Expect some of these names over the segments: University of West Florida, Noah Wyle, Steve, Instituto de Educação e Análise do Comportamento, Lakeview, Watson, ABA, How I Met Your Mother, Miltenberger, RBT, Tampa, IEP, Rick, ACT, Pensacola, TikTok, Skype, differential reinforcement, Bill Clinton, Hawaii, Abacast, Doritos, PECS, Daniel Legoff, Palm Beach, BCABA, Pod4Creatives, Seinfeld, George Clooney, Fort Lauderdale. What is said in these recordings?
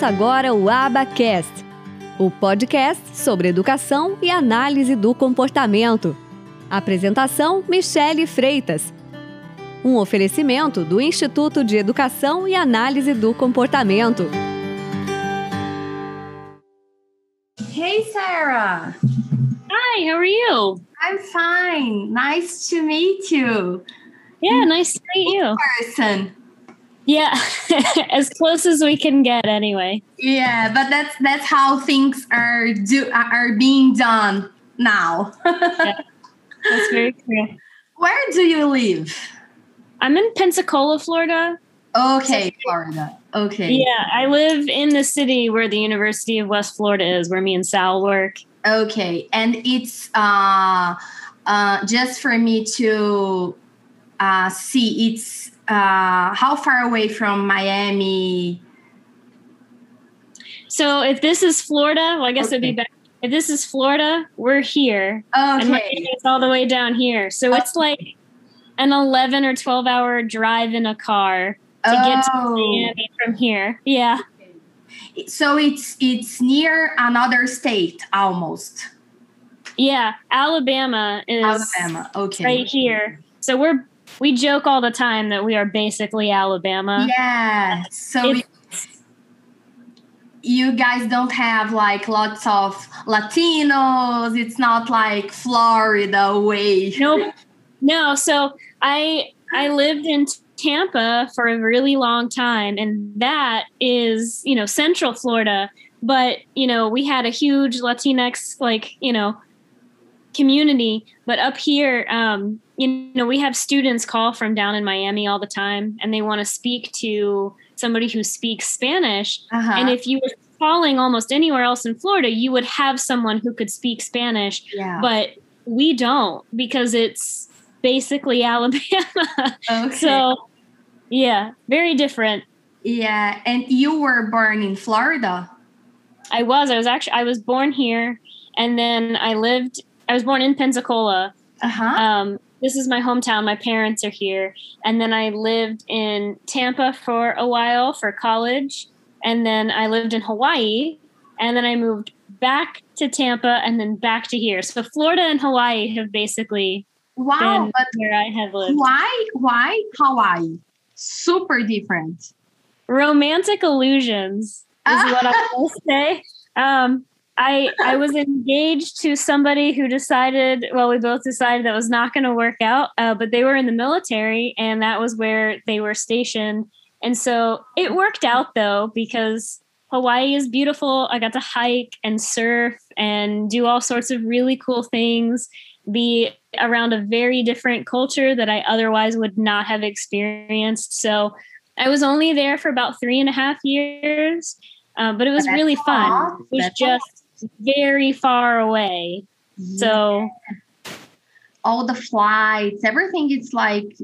Começa agora o Abacast, o podcast sobre educação e análise do comportamento. Apresentação Michele Freitas. Um oferecimento do Instituto de Educação e Análise do Comportamento. Hey, Sarah. Hi, how are you? I'm fine. Nice to meet you. Yeah, nice to meet you. In person. Yeah, as close as we can get anyway. Yeah, but that's how things are being done now. Yeah, that's very true. Where do you live? I'm in Pensacola, Florida. Okay, Florida. Okay. Yeah, I live in the city where the University of West Florida is, where me and Sal work. Okay, and it's just for me to see, it's how far away from Miami? So if this is Florida, well, I guess it'd be better. If this is Florida, we're here. Okay. And Miami is all the way down here. So it's like an 11 or 12 hour drive in a car to get to Miami from here. Yeah. So it's near another state almost. Yeah, Alabama is right here. So we joke all the time that we are basically Alabama. Yeah. So you guys don't have like lots of Latinos. It's not like Florida way. Nope. No, so I lived in Tampa for a really long time, and that is, you know, Central Florida, but, you know, we had a huge Latinx, like, you know, community, but up here, you know, we have students call from down in Miami all the time, and they want to speak to somebody who speaks Spanish, and if you were calling almost anywhere else in Florida, you would have someone who could speak Spanish, but we don't, because it's basically Alabama. Okay. So, yeah, very different. Yeah. And you were born in Florida? I was born here. And then I was born in Pensacola. This is my hometown. My parents are here. And then I lived in Tampa for a while for college. And then I lived in Hawaii. And then I moved back to Tampa and then back to here. So Florida and Hawaii have basically... Wow, but where I have lived. Why Hawaii? Super different. Romantic illusions is what I will say. I was engaged to somebody who we both decided that was not going to work out, but they were in the military, and that was where they were stationed. And so it worked out, though, because Hawaii is beautiful. I got to hike and surf and do all sorts of really cool things, be around a very different culture that I otherwise would not have experienced. So I was only there for about 3.5 years, but it was really fun. It was just very far away. Yeah. So all the flights, everything, it's like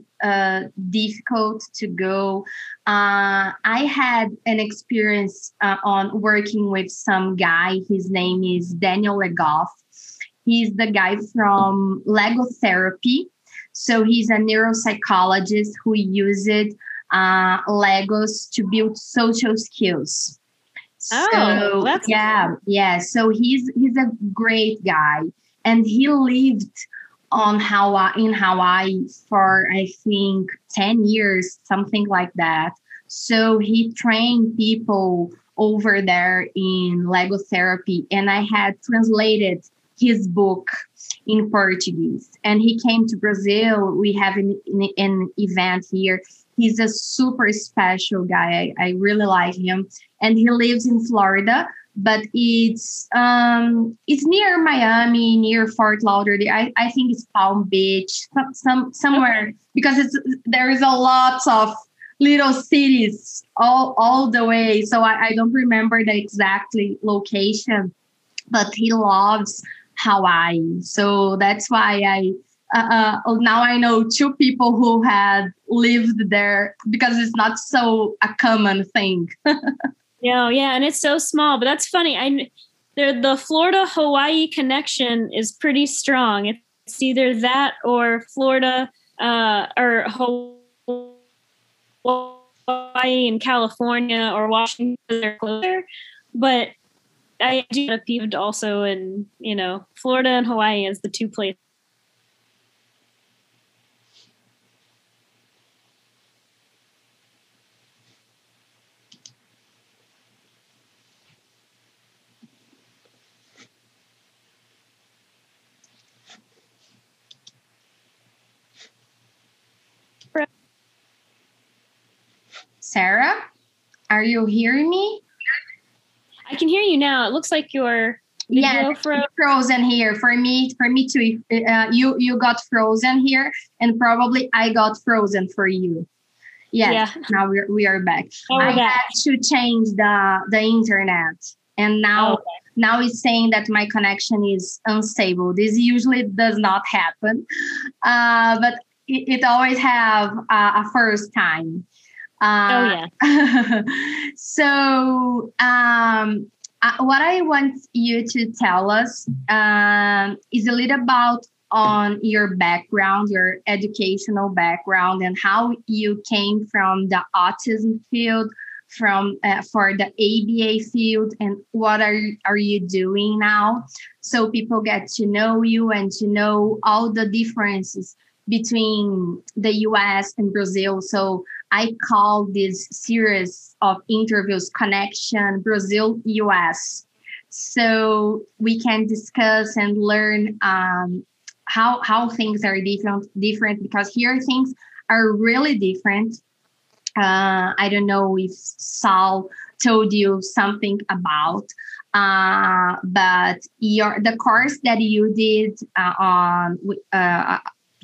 difficult to go. I had an experience on working with some guy. His name is Daniel Legoff. He's the guy from Lego Therapy. So he's a neuropsychologist who uses Legos to build social skills. Oh, that's cool. Yeah. So he's a great guy. And he lived in Hawaii for, I think, 10 years, something like that. So he trained people over there in Lego Therapy. And I had translated his book in Portuguese, and he came to Brazil. We have an event here. He's a super special guy. I really like him, and he lives in Florida, but it's near Miami, near Fort Lauderdale. I think it's Palm Beach, somewhere, because there is a lot of little cities all the way. So I don't remember the exact location, but he loves Hawaii. So that's why now I know two people who had lived there, because it's not so a common thing. Yeah. And it's so small, but that's funny. The Florida-Hawaii connection is pretty strong. It's either that or Florida or Hawaii. Hawaii and California or Washington, they're closer. But I do get peeved also in, you know, Florida and Hawaii is the two places. Sarah, are you hearing me? I can hear you now. It looks like your video frozen here. For me too. You got frozen here, and probably I got frozen for you. Yes. Now we are back. Oh, I had to change the internet, and now it's saying that my connection is unstable. This usually does not happen, but it always have a first time. So what I want you to tell us is a little about on your background, your educational background, and how you came from the autism field, from for the ABA field, and what are you doing now, so people get to know you and to know all the differences between the US and Brazil. So I call this series of interviews Connection Brazil-US. So we can discuss and learn how things are different because here things are really different. I don't know if Sal told you something about, but the course that you did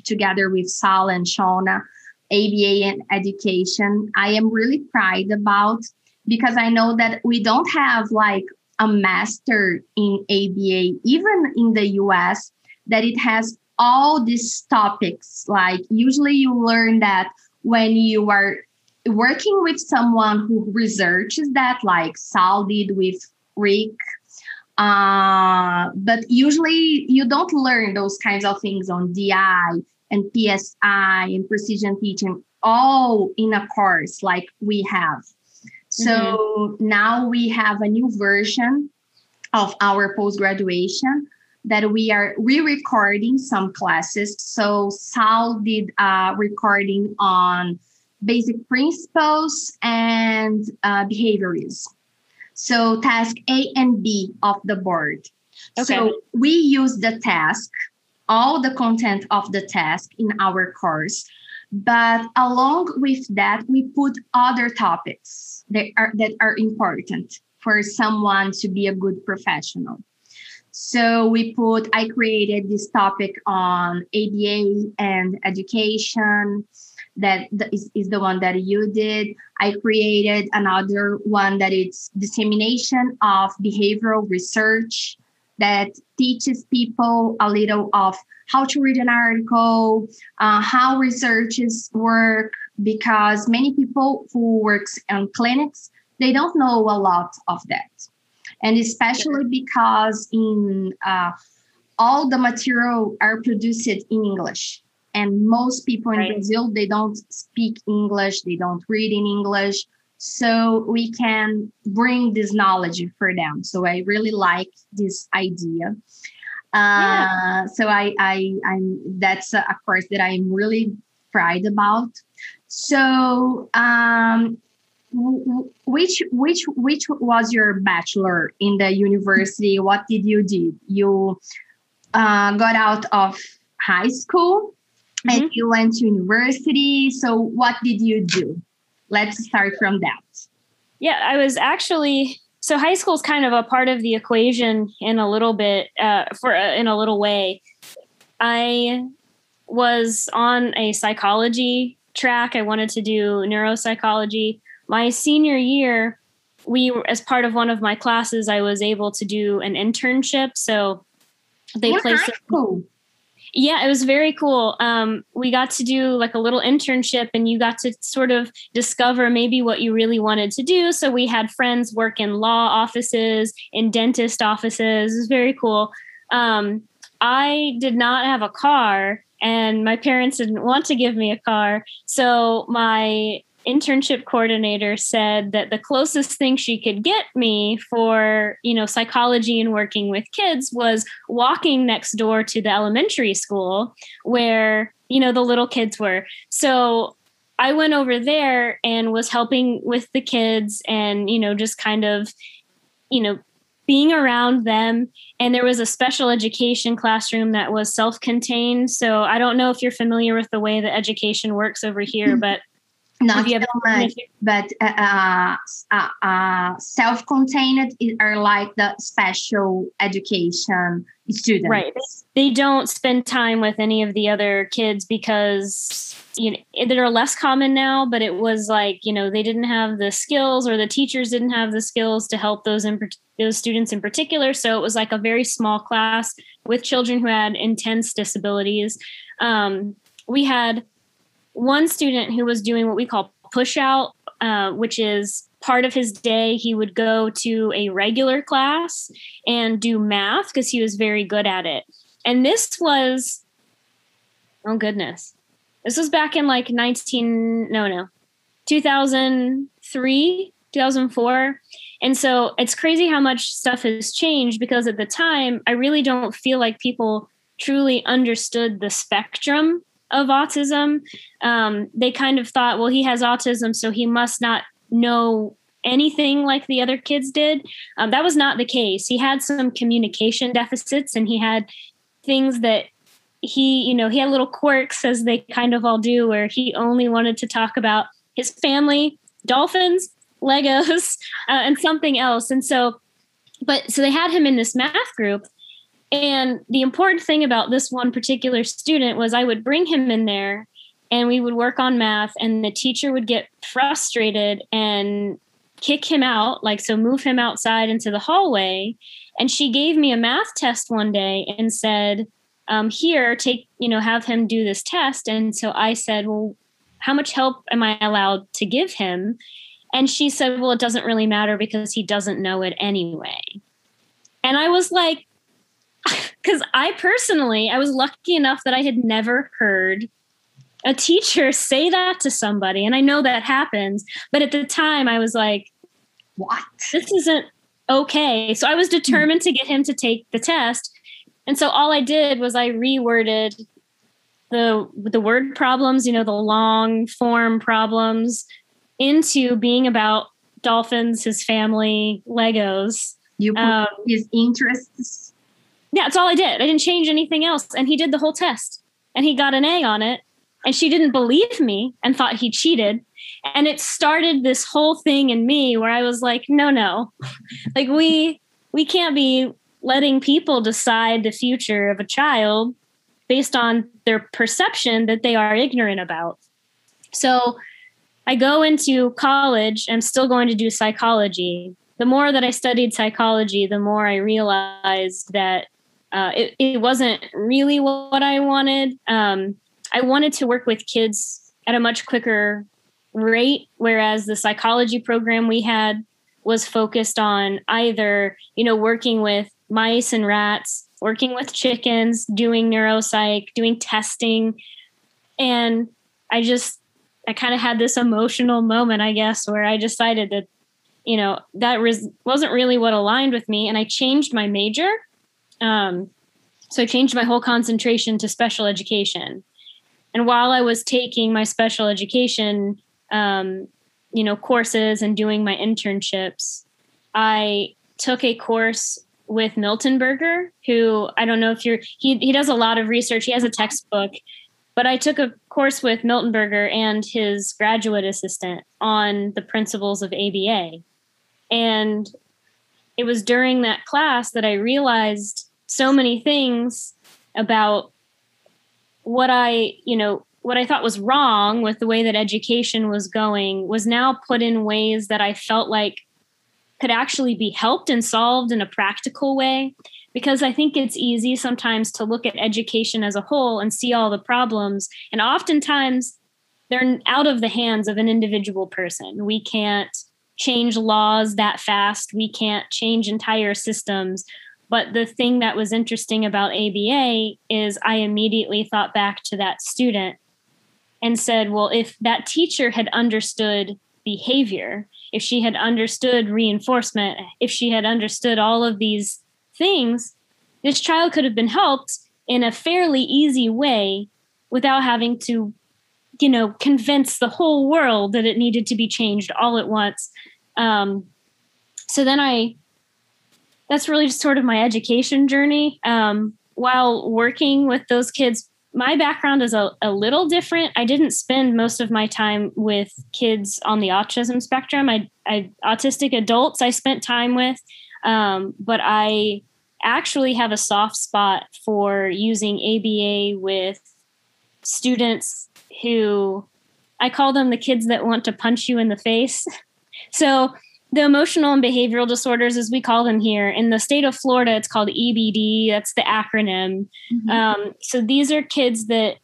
together with Sal and Shauna, ABA and education, I am really proud about, because I know that we don't have like a master in ABA, even in the US, that it has all these topics. Like usually you learn that when you are working with someone who researches that, like Sal did with Rick, but usually you don't learn those kinds of things on DI and PSI and precision teaching, all in a course like we have. So now we have a new version of our post-graduation that we are re-recording some classes. So Sal did a recording on basic principles and behaviorism. So task A and B of the board. Okay. So we use the task, all the content of the task in our course, but along with that, we put other topics that are important for someone to be a good professional. So I created this topic on ABA and education. That is the one that you did. I created another one that it's dissemination of behavioral research that teaches people a little of how to read an article, how researches work, because many people who works on clinics, they don't know a lot of that. And especially because in all the material are produced in English. And most people in Brazil, they don't speak English, they don't read in English. So we can bring this knowledge for them. So I really like this idea. So I'm that's a course that I'm really proud about. So which was your bachelor in the university? What did you do? You got out of high school? And you went to university. So what did you do? Let's start from that. Yeah, I was actually, so high school is kind of a part of the equation in a little bit, in a little way. I was on a psychology track. I wanted to do neuropsychology. My senior year, as part of one of my classes, I was able to do an internship. So they placed it. Yeah, it was very cool. We got to do like a little internship and you got to sort of discover maybe what you really wanted to do. So we had friends work in law offices, in dentist offices. It was very cool. I did not have a car and my parents didn't want to give me a car. So my internship coordinator said that the closest thing she could get me for, you know, psychology and working with kids was walking next door to the elementary school where, you know, the little kids were. So I went over there and was helping with the kids and, you know, just kind of, you know, being around them. And there was a special education classroom that was self-contained. So I don't know if you're familiar with the way that education works over here, but not so much, but self-contained are like the special education students. Right. They don't spend time with any of the other kids because, you know, they're less common now, but it was like, you know, they didn't have the skills or the teachers didn't have the skills to help those students in particular. So it was like a very small class with children who had intense disabilities. We had one student who was doing what we call push out, which is part of his day. He would go to a regular class and do math because he was very good at it. And this was, oh goodness, this was back in like 2003, 2004. And so it's crazy how much stuff has changed, because at the time, I really don't feel like people truly understood the spectrum of autism. They kind of thought, well, he has autism, so he must not know anything like the other kids did. That was not the case. He had some communication deficits, and he had things that he had little quirks, as they kind of all do, where he only wanted to talk about his family, dolphins, Legos, and something else. And so they had him in this math group. And the important thing about this one particular student was I would bring him in there and we would work on math, and the teacher would get frustrated and kick him out, move him outside into the hallway. And she gave me a math test one day and said, here, have him do this test. And so I said, well, how much help am I allowed to give him? And she said, well, it doesn't really matter because he doesn't know it anyway. And I was like, because I was lucky enough that I had never heard a teacher say that to somebody. And I know that happens. But at the time, I was like, what? This isn't okay. So I was determined to get him to take the test. And so all I did was I reworded the word problems, the long form problems, into being about dolphins, his family, Legos. You put his interests. Yeah, that's all I did. I didn't change anything else. And he did the whole test and he got an A on it. And she didn't believe me and thought he cheated. And it started this whole thing in me where I was like, no. Like we can't be letting people decide the future of a child based on their perception that they are ignorant about. So I go into college. I'm still going to do psychology. The more that I studied psychology, the more I realized that it wasn't really what I wanted. I wanted to work with kids at a much quicker rate, whereas the psychology program we had was focused on either, working with mice and rats, working with chickens, doing neuropsych, doing testing. And I kind of had this emotional moment, I guess, where I decided that, that wasn't really what aligned with me. And I changed my major. So I changed my whole concentration to special education. And while I was taking my special education, courses and doing my internships, I took a course with Miltenberger, who I don't know if he does a lot of research. He has a textbook, but I took a course with Miltenberger and his graduate assistant on the principles of ABA. And it was during that class that I realized so many things about what I thought was wrong with the way that education was going was now put in ways that I felt like could actually be helped and solved in a practical way. Because I think it's easy sometimes to look at education as a whole and see all the problems. And oftentimes they're out of the hands of an individual person. We can't change laws that fast. We can't change entire systems. But the thing that was interesting about ABA is I immediately thought back to that student and said, well, if that teacher had understood behavior, if she had understood reinforcement, if she had understood all of these things, this child could have been helped in a fairly easy way without having to, you know, convince the whole world that it needed to be changed all at once. So then that's really just sort of my education journey. While working with those kids, my background is a little different. I didn't spend most of my time with kids on the autism spectrum. I autistic adults I spent time with, but I actually have a soft spot for using ABA with students who, I call them the kids that want to punch you in the face. So the emotional and behavioral disorders, as we call them here, in the state of Florida, it's called EBD. That's the acronym. Mm-hmm. So these are kids that,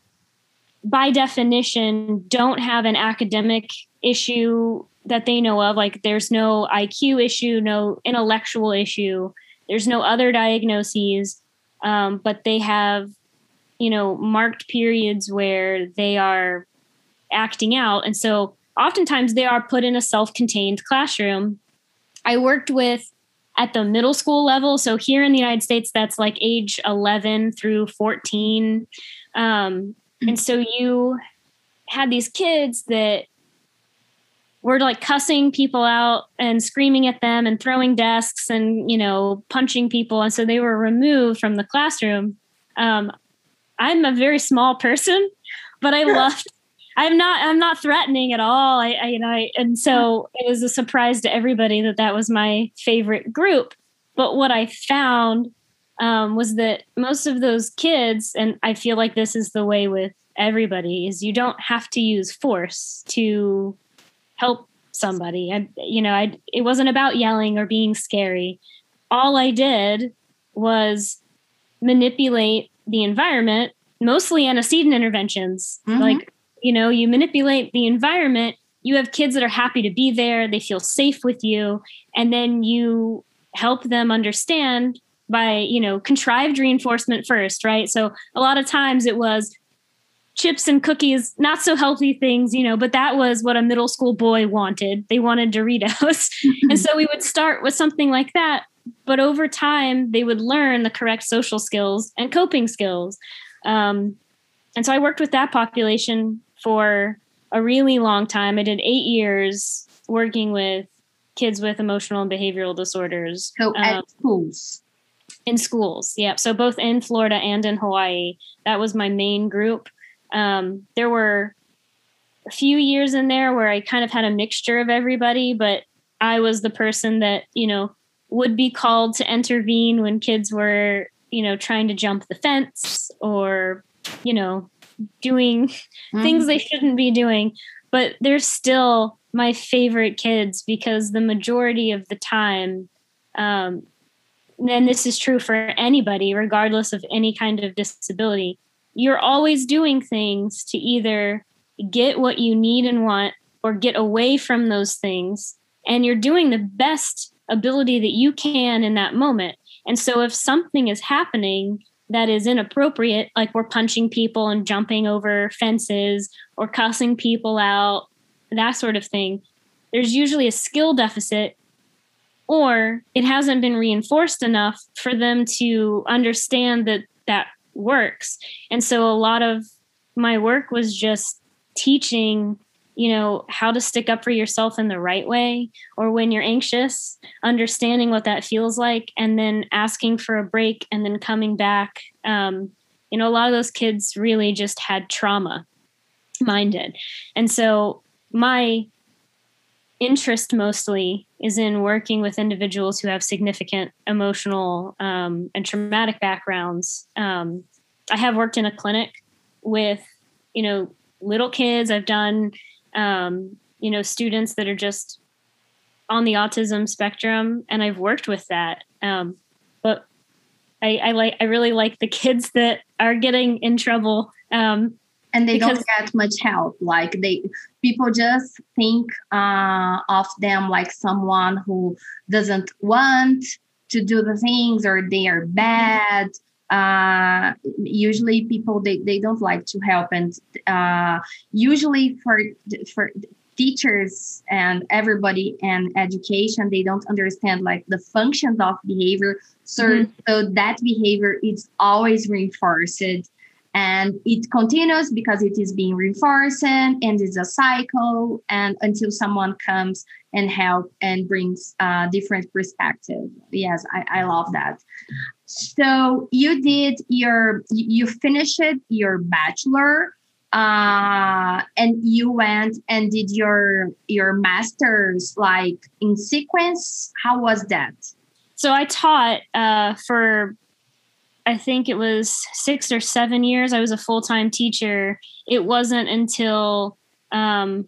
by definition, don't have an academic issue that they know of. Like, there's no IQ issue, no intellectual issue. There's no other diagnoses, but they have, you know, marked periods where they are acting out. And so oftentimes they are put in a self-contained classroom. I worked with at the middle school level. So here in the United States, that's like age 11 through 14. And so you had these kids that were like cussing people out and screaming at them and throwing desks and, you know, punching people. And so they were removed from the classroom. I'm a very small person, but I loved I'm not threatening at all. And so it was a surprise to everybody that was my favorite group. But what I found was that most of those kids, and I feel like this is the way with everybody, is you don't have to use force to help somebody. It wasn't about yelling or being scary. All I did was manipulate the environment, mostly antecedent interventions. Mm-hmm. Like, you know, you manipulate the environment, you have kids that are happy to be there, they feel safe with you, and then you help them understand by, you know, contrived reinforcement first, right? So a lot of times it was chips and cookies, not so healthy things, you know, but that was what a middle school boy wanted. They wanted Doritos. And so we would start with something like that, but over time they would learn the correct social skills and coping skills. And so I worked with that population for a really long time. I did 8 years working with kids with emotional and behavioral disorders. So at schools? In schools, yeah. So both in Florida and in Hawaii. That was my main group. There were a few years in there where I kind of had a mixture of everybody, but I was the person that, you know, would be called to intervene when kids were, you know, trying to jump the fence or, you know, doing things they shouldn't be doing. But they're still my favorite kids because the majority of the time, and this is true for anybody, regardless of any kind of disability, you're always doing things to either get what you need and want or get away from those things. And you're doing the best ability that you can in that moment. And so if something is happening that is inappropriate, like we're punching people and jumping over fences or cussing people out, that sort of thing, there's usually a skill deficit or it hasn't been reinforced enough for them to understand that that works. And so a lot of my work was just teaching, you know, how to stick up for yourself in the right way, or when you're anxious, understanding what that feels like, and then asking for a break and then coming back. You know, a lot of those kids really just had trauma minded. And so my interest mostly is in working with individuals who have significant emotional and traumatic backgrounds. I have worked in a clinic with, you know, little kids. I've done you know, students that are just on the autism spectrum, and I've worked with that. But I really like the kids that are getting in trouble. And they don't get much help. Like people just think of them like someone who doesn't want to do the things, or they are bad, usually people, they don't like to help. And usually for teachers and everybody in education, they don't understand like the functions of behavior. So, so that behavior is always reinforced. And it continues because it is being reinforced, and it's a cycle, and until someone comes and help and brings a different perspective. Yes, I love that. So you did you finished your bachelor, and you went and did your master's like in sequence. How was that? So I taught for, I think it was 6 or 7 years. I was a full-time teacher. It wasn't until, it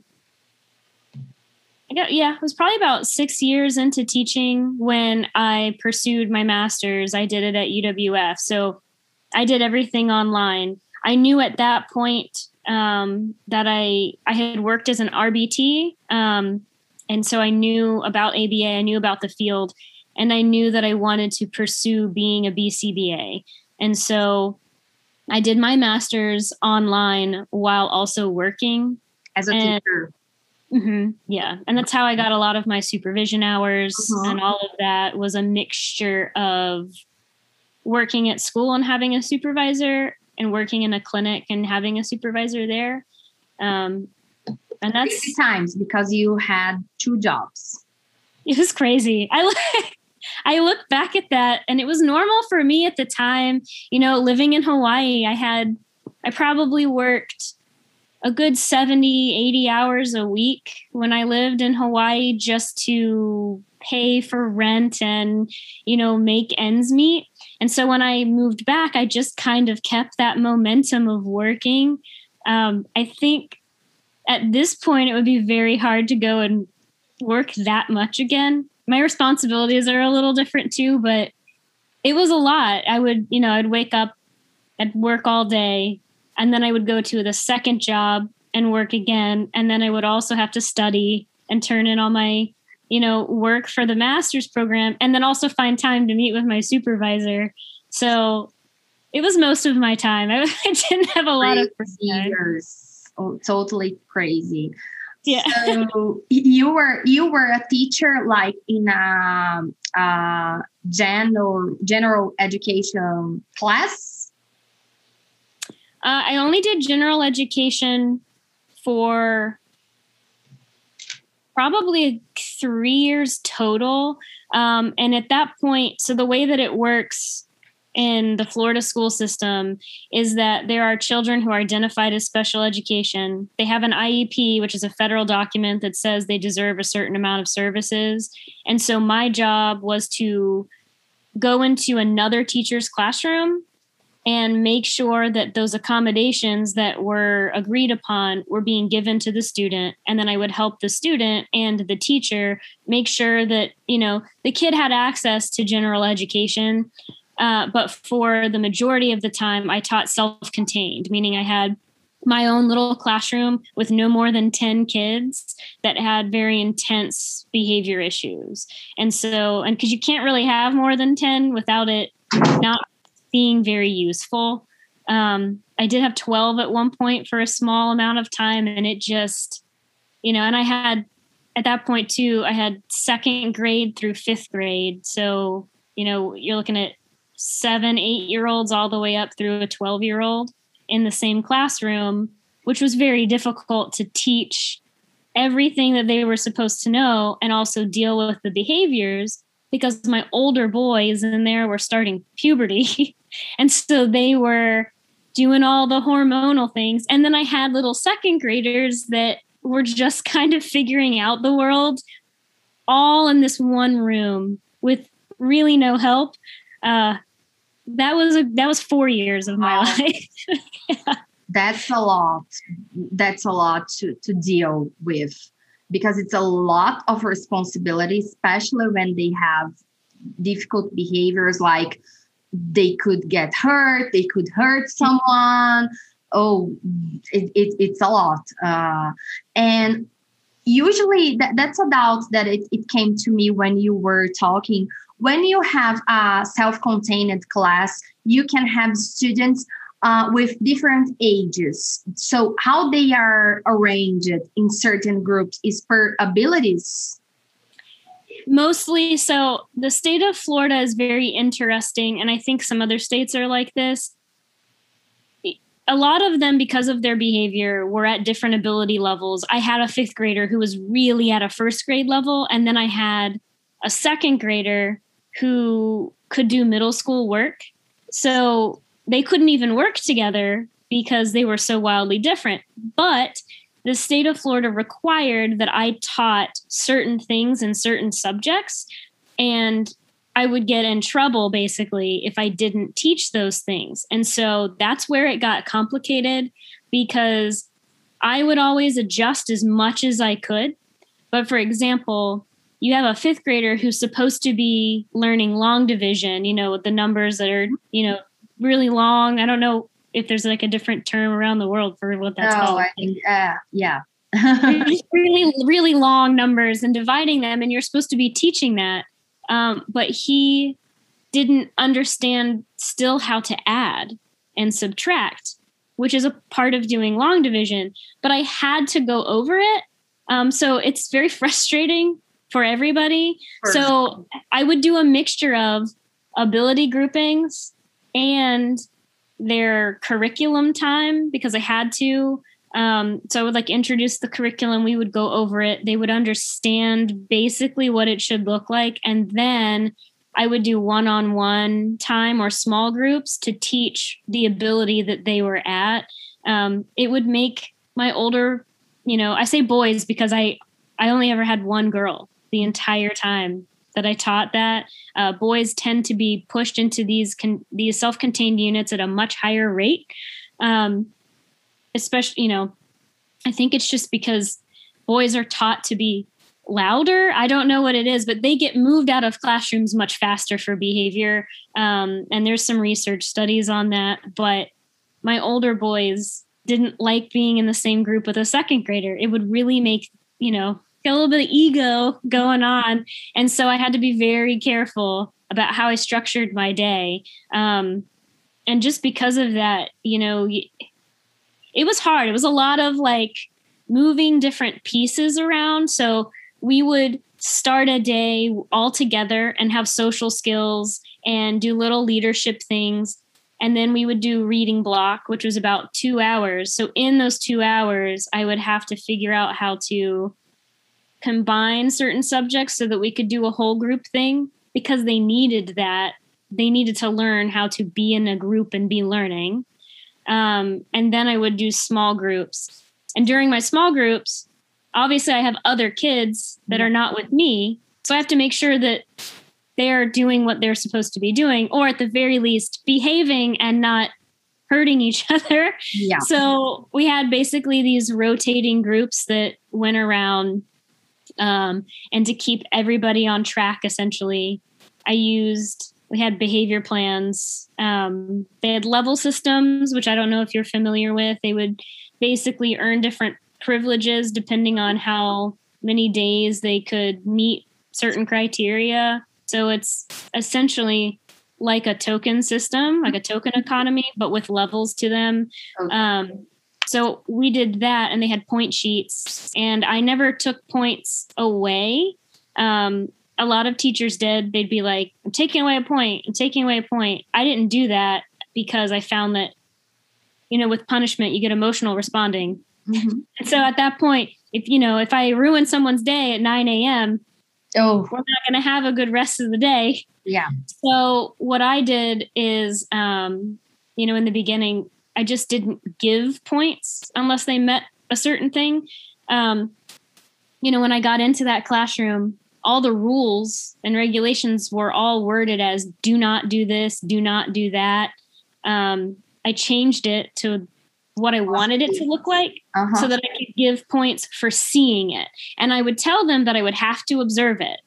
was probably about 6 years into teaching when I pursued my master's. I did it at UWF. So I did everything online. I knew at that point that I had worked as an RBT. And so I knew about ABA. I knew about the field. And I knew that I wanted to pursue being a BCBA. And so I did my master's online while also working as a teacher. Yeah. And that's how I got a lot of my supervision hours and all of that was a mixture of working at school and having a supervisor and working in a clinic and having a supervisor there. And that's 50 times because you had 2 jobs. It was crazy. I look back at that, and it was normal for me at the time. You know, living in Hawaii, I probably worked a good 70, 80 hours a week when I lived in Hawaii just to pay for rent and, you know, make ends meet. And so when I moved back, I just kind of kept that momentum of working. I think at this point, it would be very hard to go and work that much again. My responsibilities are a little different too, but it was a lot. I'd wake up, I'd work all day, and then I would go to the second job and work again. And then I would also have to study and turn in all my, work for the master's program, and then also find time to meet with my supervisor. So it was most of my time. I didn't have a lot of years. Oh, totally crazy. Yeah. So you were a teacher like in a general education class? I only did general education for probably 3 years total. And at that point, so the way that it works in the Florida school system is that there are children who are identified as special education. They have an IEP, which is a federal document that says they deserve a certain amount of services. And so my job was to go into another teacher's classroom and make sure that those accommodations that were agreed upon were being given to the student. And then I would help the student and the teacher make sure that, the kid had access to general education. But for the majority of the time, I taught self-contained, meaning I had my own little classroom with no more than 10 kids that had very intense behavior issues. And so, and because you can't really have more than 10 without it not being very useful. I did have 12 at one point for a small amount of time, and it just, and I had, at that point too, I had 2nd grade through 5th grade. So, you're looking at 7, 8-year-olds all the way up through a 12-year-old in the same classroom, which was very difficult to teach everything that they were supposed to know and also deal with the behaviors because my older boys in there were starting puberty. And so they were doing all the hormonal things. And then I had little 2nd graders that were just kind of figuring out the world all in this one room with really no help. That was 4 years of my life. Yeah. That's a lot. That's a lot to deal with because it's a lot of responsibility, especially when they have difficult behaviors, like they could get hurt, they could hurt someone. Oh, it's a lot. And usually that's a doubt that it came to me when you were talking when you have a self-contained class, you can have students with different ages. So how they are arranged in certain groups is per abilities? Mostly, so the state of Florida is very interesting, and I think some other states are like this. A lot of them, because of their behavior, were at different ability levels. I had a fifth grader who was really at a first grade level, and then I had a second grader who could do middle school work. So they couldn't even work together because they were so wildly different. But the state of Florida required that I taught certain things in certain subjects, and I would get in trouble basically if I didn't teach those things. And so that's where it got complicated, because I would always adjust as much as I could. But for example, you have a fifth grader who's supposed to be learning long division, you know, with the numbers that are, you know, really long. I don't know if there's like a different term around the world for what that's called. I think, yeah. Really, really long numbers and dividing them. And you're supposed to be teaching that. But he didn't understand still how to add and subtract, which is a part of doing long division. But I had to go over it. So it's very frustrating for everybody. Perfect. So I would do a mixture of ability groupings and their curriculum time, because I had to. So I would like introduce the curriculum. We would go over it. They would understand basically what it should look like. And then I would do one-on-one time or small groups to teach the ability that they were at. It would make my older, you know, I say boys because I only ever had one girl the entire time that I taught that. Boys tend to be pushed into these self-contained units at a much higher rate. Especially, you know, I think it's just because boys are taught to be louder. I don't know what it is, but they get moved out of classrooms much faster for behavior. And there's some research studies on that. But my older boys didn't like being in the same group with a second grader. It would really make, you know, a little bit of ego going on. And so I had to be very careful about how I structured my day. And just because of that, you know, it was hard. It was a lot of like moving different pieces around. So we would start a day all together and have social skills and do little leadership things. And then we would do reading block, which was about 2 hours. So in those 2 hours, I would have to figure out how to combine certain subjects so that we could do a whole group thing, because they needed that. They needed to learn how to be in a group and be learning. And then I would do small groups. And during my small groups, obviously I have other kids that are not with me. So I have to make sure that they're doing what they're supposed to be doing, or at the very least behaving and not hurting each other. Yeah. So we had basically these rotating groups that went around, and to keep everybody on track, essentially, we had behavior plans. They had level systems, which I don't know if you're familiar with. They would basically earn different privileges depending on how many days they could meet certain criteria. So it's essentially like a token system, like a token economy, but with levels to them. Okay. So we did that, and they had point sheets. And I never took points away. A lot of teachers did. They'd be like, I'm taking away a point. I'm taking away a point. I didn't do that because I found that, you know, with punishment, you get emotional responding. Mm-hmm. And so at that point, if I ruin someone's day at 9 a.m., we're not going to have a good rest of the day. Yeah. So what I did is, in the beginning, I just didn't give points unless they met a certain thing. When I got into that classroom, all the rules and regulations were all worded as do not do this, do not do that. I changed it to what I wanted it to look like so that I could give points for seeing it. And I would tell them that I would have to observe it.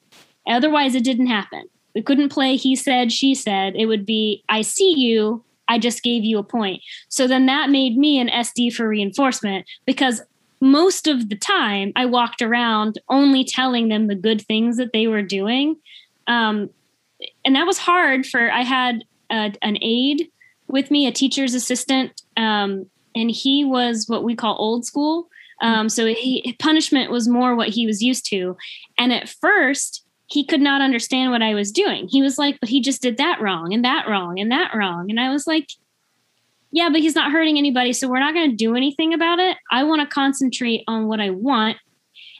Otherwise, it didn't happen. We couldn't play he said, she said. It would be, I see you. I just gave you a point. So then that made me an SD for reinforcement, because most of the time I walked around only telling them the good things that they were doing. And that was hard for, I had an aide with me, a teacher's assistant, and he was what we call old school. So punishment was more what he was used to. And at first he could not understand what I was doing. He was like, but he just did that wrong and that wrong and that wrong. And I was like, yeah, but he's not hurting anybody. So we're not going to do anything about it. I want to concentrate on what I want.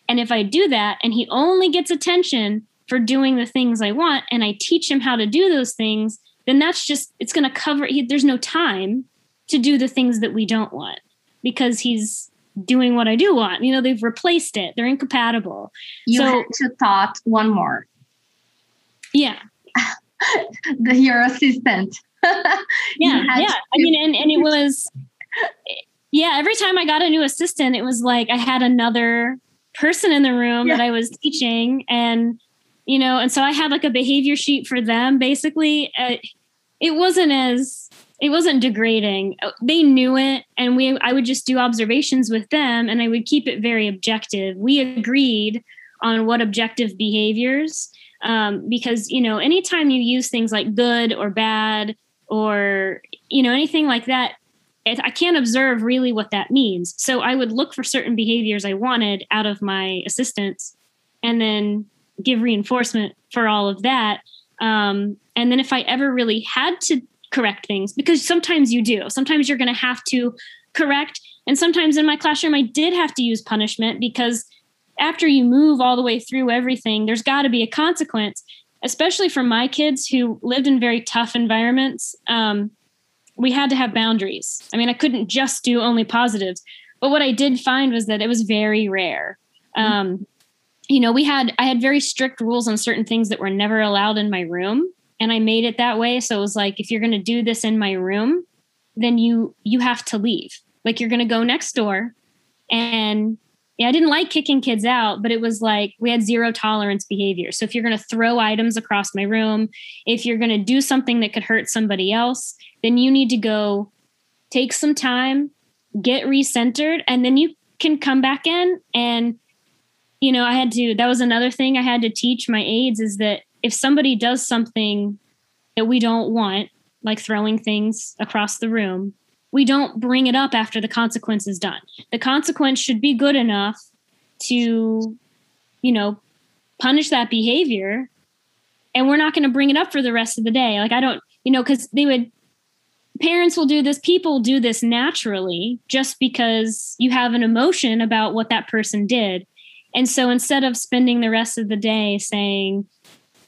And if I do that, and he only gets attention for doing the things I want, and I teach him how to do those things, then that's just, it's going to cover, there's no time to do the things that we don't want because he's doing what I do want. You know, they've replaced it. They're incompatible. You have to thought one more. Yeah. Your assistant. Yeah. I mean, and it was, every time I got a new assistant, it was like I had another person in the room that I was teaching, and, you know, and so I had like a behavior sheet for them. Basically, it wasn't degrading. They knew it. And I would just do observations with them, and I would keep it very objective. We agreed on what objective behaviors, because, you know, anytime you use things like good or bad or, you know, anything like that, I can't observe really what that means. So I would look for certain behaviors I wanted out of my assistants and then give reinforcement for all of that. And then if I ever really had to correct things, because sometimes you do, sometimes you're going to have to correct. And sometimes in my classroom, I did have to use punishment, because after you move all the way through everything, there's got to be a consequence, especially for my kids who lived in very tough environments. We had to have boundaries. I mean, I couldn't just do only positives, but what I did find was that it was very rare. You know, I had very strict rules on certain things that were never allowed in my room, and I made it that way. So it was like, if you're going to do this in my room, then you have to leave. Like, you're going to go next door. And I didn't like kicking kids out, but it was like, we had zero tolerance behavior. So if you're going to throw items across my room, if you're going to do something that could hurt somebody else, then you need to go take some time, get recentered, and then you can come back in. And, you know, that was another thing I had to teach my aides, is that if somebody does something that we don't want, like throwing things across the room, we don't bring it up after the consequence is done. The consequence should be good enough to, you know, punish that behavior. And we're not going to bring it up for the rest of the day. Like, I don't, you know, because parents will do this. People do this naturally just because you have an emotion about what that person did. And so instead of spending the rest of the day saying,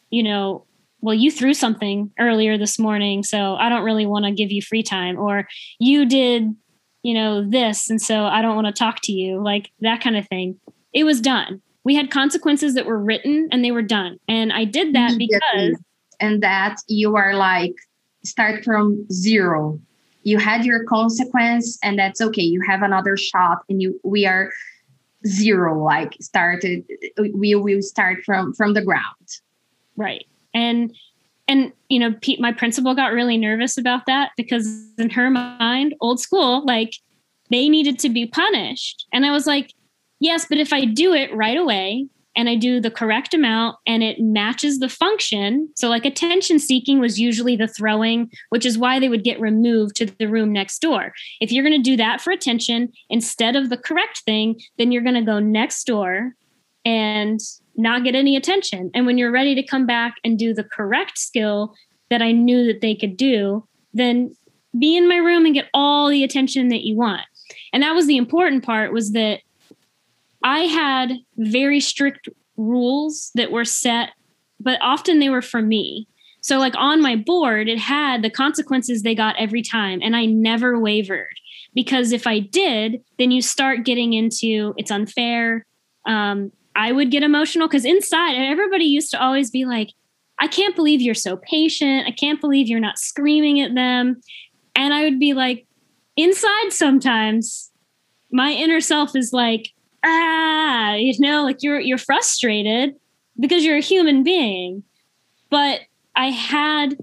you know, well, you threw something earlier this morning, so I don't really want to give you free time, or you did, you know, this, and so I don't want to talk to you, like that kind of thing. It was done. We had consequences that were written, and they were done. And I did that because... And that you are like, start from zero. You had your consequence, and that's okay. You have another shot, and we are zero, like started. We will start from the ground. Right. And, you know, my principal got really nervous about that, because in her mind, old school, like, they needed to be punished. And I was like, yes, but if I do it right away and I do the correct amount and it matches the function. So like, attention seeking was usually the throwing, which is why they would get removed to the room next door. If you're going to do that for attention instead of the correct thing, then you're going to go next door and not get any attention. And when you're ready to come back and do the correct skill that I knew that they could do, then be in my room and get all the attention that you want. And that was the important part, was that I had very strict rules that were set, but often they were for me. So like, on my board, it had the consequences they got every time, and I never wavered, because if I did, then you start getting into, it's unfair. I would get emotional, because inside, everybody used to always be like, I can't believe you're so patient. I can't believe you're not screaming at them. And I would be like, inside sometimes my inner self is like, you know, like you're frustrated because you're a human being. But I had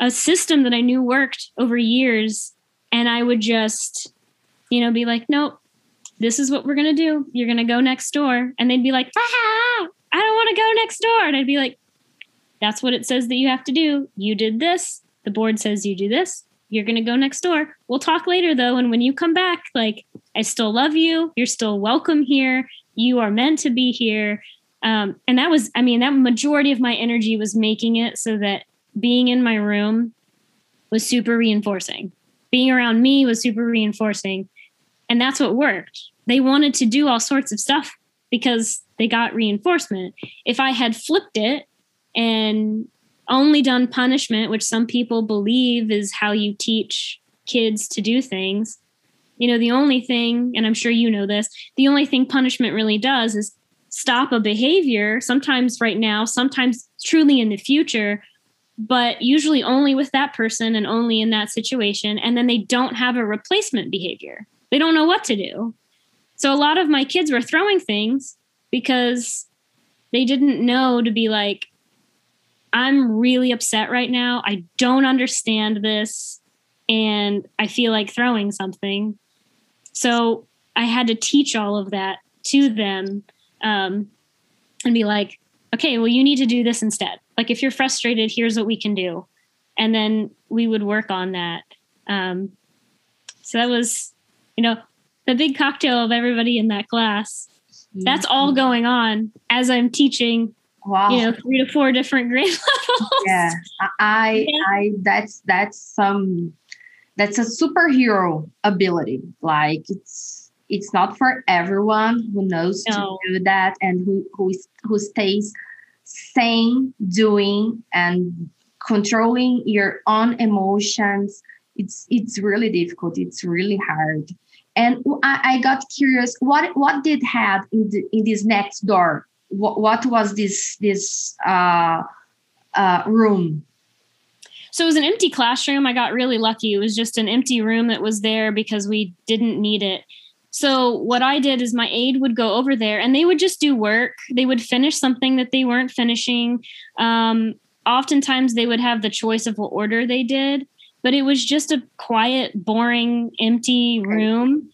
a system that I knew worked over years, and I would just, you know, be like, nope. This is what we're going to do. You're going to go next door. And they'd be like, I don't want to go next door. And I'd be like, That's what it says that you have to do. You did this. The board says you do this. You're going to go next door. We'll talk later, though. And when you come back, like, I still love you. You're still welcome here. You are meant to be here. And that was, I mean, that majority of my energy was making it so that being in my room was super reinforcing. Being around me was super reinforcing. And that's what worked. They wanted to do all sorts of stuff because they got reinforcement. If I had flipped it and only done punishment, which some people believe is how you teach kids to do things, you know, the only thing, and I'm sure you know this, the only thing punishment really does is stop a behavior, sometimes right now, sometimes truly in the future, but usually only with that person and only in that situation. And then they don't have a replacement behavior. They don't know what to do. So a lot of my kids were throwing things because they didn't know to be like, I'm really upset right now. I don't understand this. And I feel like throwing something. So I had to teach all of that to them and be like, okay, well, you need to do this instead. Like, if you're frustrated, here's what we can do. And then we would work on that. So that was, you know, the big cocktail of everybody in that class. Mm-hmm. That's all going on as I'm teaching. Wow. You know, 3 to 4 different grade levels. Yeah. That's a superhero ability. Like, it's not for everyone who knows to do that and who stays sane doing and controlling your own emotions. It's really difficult. It's really hard. And I got curious, what did have in this next door? What was this room? So it was an empty classroom. I got really lucky. It was just an empty room that was there because we didn't need it. So what I did is my aide would go over there and they would just do work. They would finish something that they weren't finishing. Oftentimes they would have the choice of what order they did, but it was just a quiet, boring, empty room.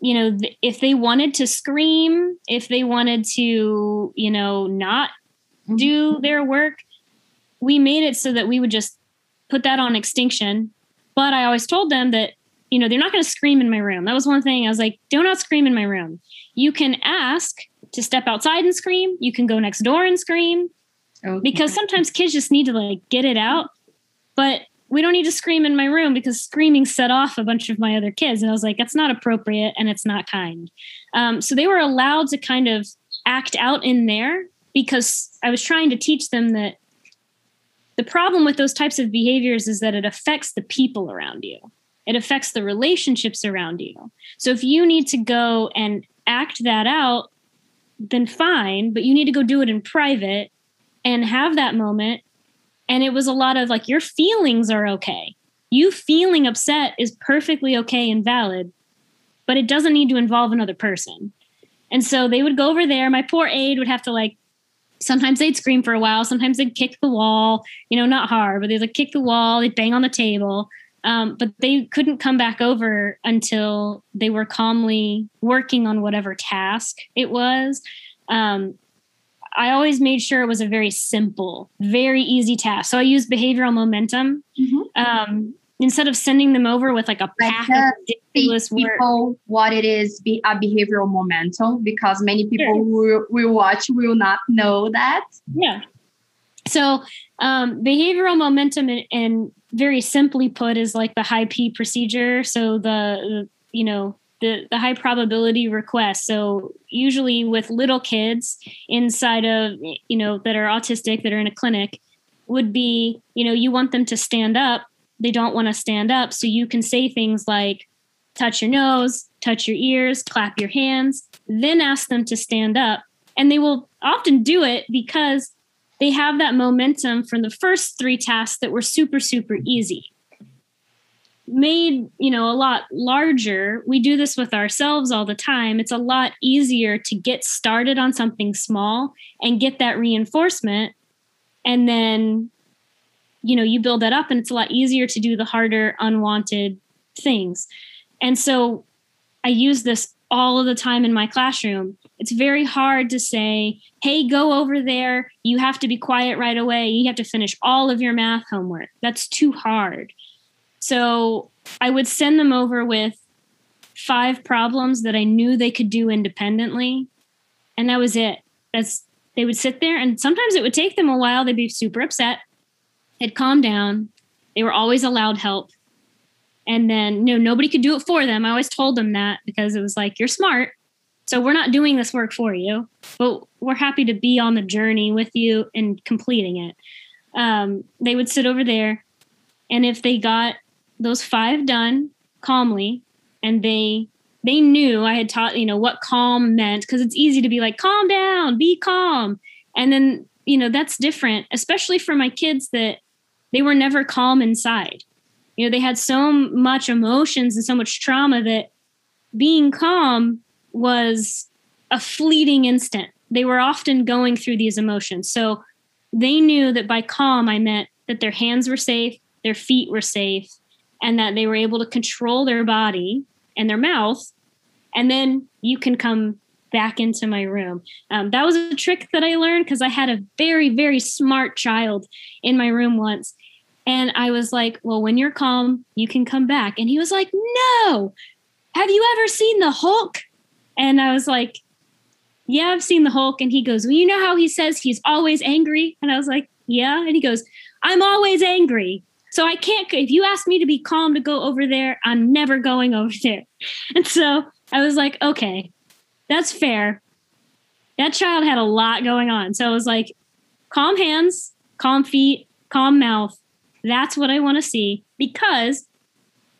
You know, if they wanted to scream, if they wanted to, you know, not do their work, we made it so that we would just put that on extinction. But I always told them that, you know, they're not going to scream in my room. That was one thing. I was like, do not scream in my room. You can ask to step outside and scream. You can go next door and scream. Okay. Because sometimes kids just need to, like, get it out. But we don't need to scream in my room because screaming set off a bunch of my other kids. And I was like, that's not appropriate and it's not kind. So they were allowed to kind of act out in there because I was trying to teach them that the problem with those types of behaviors is that it affects the people around you. It affects the relationships around you. So if you need to go and act that out, then fine, but you need to go do it in private and have that moment. And it was a lot of like, your feelings are okay. You feeling upset is perfectly okay and valid, but it doesn't need to involve another person. And so they would go over there. My poor aide would have to, like, sometimes they'd scream for a while. Sometimes they'd kick the wall, you know, not hard, but they'd, like, kick the wall. They'd bang on the table. But they couldn't come back over until they were calmly working on whatever task it was. I always made sure it was a very simple, very easy task. So I used behavioral momentum. Mm-hmm. Instead of sending them over with, like, a pack of ridiculous work. What it is, be a behavioral momentum, because many people who will watch will not know that. Yeah. So behavioral momentum, and very simply put, is like the high P procedure. So the high probability request. So usually with little kids inside of, you know, that are autistic, that are in a clinic, would be, you know, you want them to stand up. They don't want to stand up. So you can say things like, touch your nose, touch your ears, clap your hands, then ask them to stand up. And they will often do it because they have that momentum from the first 3 tasks that were super, super easy. Made, you know, a lot larger. We do this with ourselves all the time. It's a lot easier to get started on something small and get that reinforcement. And then, you know, you build that up and it's a lot easier to do the harder, unwanted things. And so I use this all of the time in my classroom. It's very hard to say, hey, go over there. You have to be quiet right away. You have to finish all of your math homework. That's too hard. So I would send them over with 5 problems that I knew they could do independently. And that was it. They would sit there, and sometimes it would take them a while. They'd be super upset. They'd calm down. They were always allowed help. And then nobody could do it for them. I always told them that, because it was like, you're smart, so we're not doing this work for you, but we're happy to be on the journey with you and completing it. They would sit over there. And if they got those 5 done calmly, and they knew I had taught, what calm meant, because it's easy to be like, calm down, be calm. And then, that's different, especially for my kids that they were never calm inside. They had so much emotions and so much trauma that being calm was a fleeting instant. They were often going through these emotions. So they knew that by calm, I meant that their hands were safe, their feet were safe, and that they were able to control their body and their mouth. And then you can come back into my room. That was a trick that I learned because I had a very, very smart child in my room once. And I was like, well, when you're calm, you can come back. And he was like, no, have you ever seen the Hulk? And I was like, yeah, I've seen the Hulk. And he goes, well, you know how he says he's always angry? And I was like, yeah. And he goes, I'm always angry. So I can't, if you ask me to be calm to go over there, I'm never going over there. And so I was like, okay, that's fair. That child had a lot going on. So I was like, calm hands, calm feet, calm mouth. That's what I want to see, because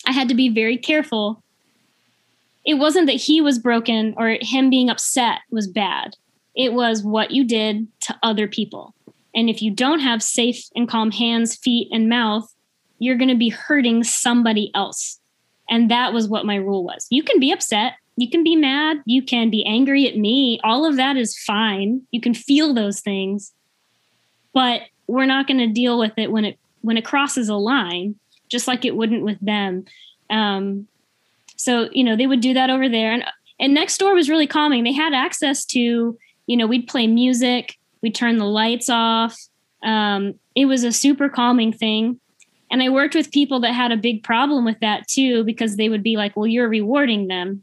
I had to be very careful. It wasn't that he was broken or him being upset was bad. It was what you did to other people. And if you don't have safe and calm hands, feet, and mouth, you're going to be hurting somebody else. And that was what my rule was. You can be upset. You can be mad. You can be angry at me. All of that is fine. You can feel those things. But we're not going to deal with it when it crosses a line, just like it wouldn't with them. So, they would do that over there. And next door was really calming. They had access to, we'd play music. We'd turn the lights off. It was a super calming thing. And I worked with people that had a big problem with that too, because they would be like, well, you're rewarding them.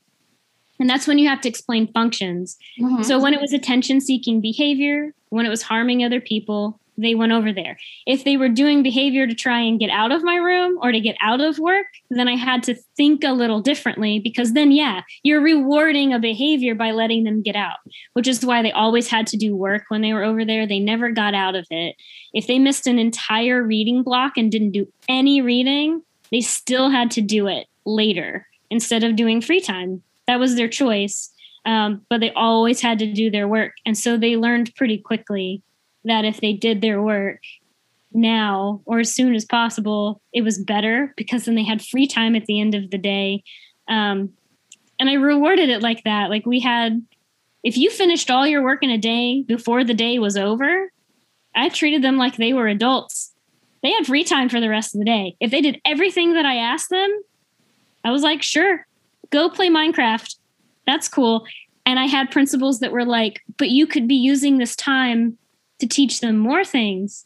And that's when you have to explain functions. Mm-hmm. So when it was attention-seeking behavior, when it was harming other people, they went over there. If they were doing behavior to try and get out of my room or to get out of work, then I had to think a little differently, because then, yeah, you're rewarding a behavior by letting them get out, which is why they always had to do work when they were over there. They never got out of it. If they missed an entire reading block and didn't do any reading, they still had to do it later instead of doing free time. That was their choice. But they always had to do their work. And so they learned pretty quickly that if they did their work now or as soon as possible, it was better, because then they had free time at the end of the day. And I rewarded it like that. Like we had, if you finished all your work in a day before the day was over, I treated them like they were adults. They had free time for the rest of the day. If they did everything that I asked them, I was like, sure, go play Minecraft. That's cool. And I had principals that were like, but you could be using this time to teach them more things.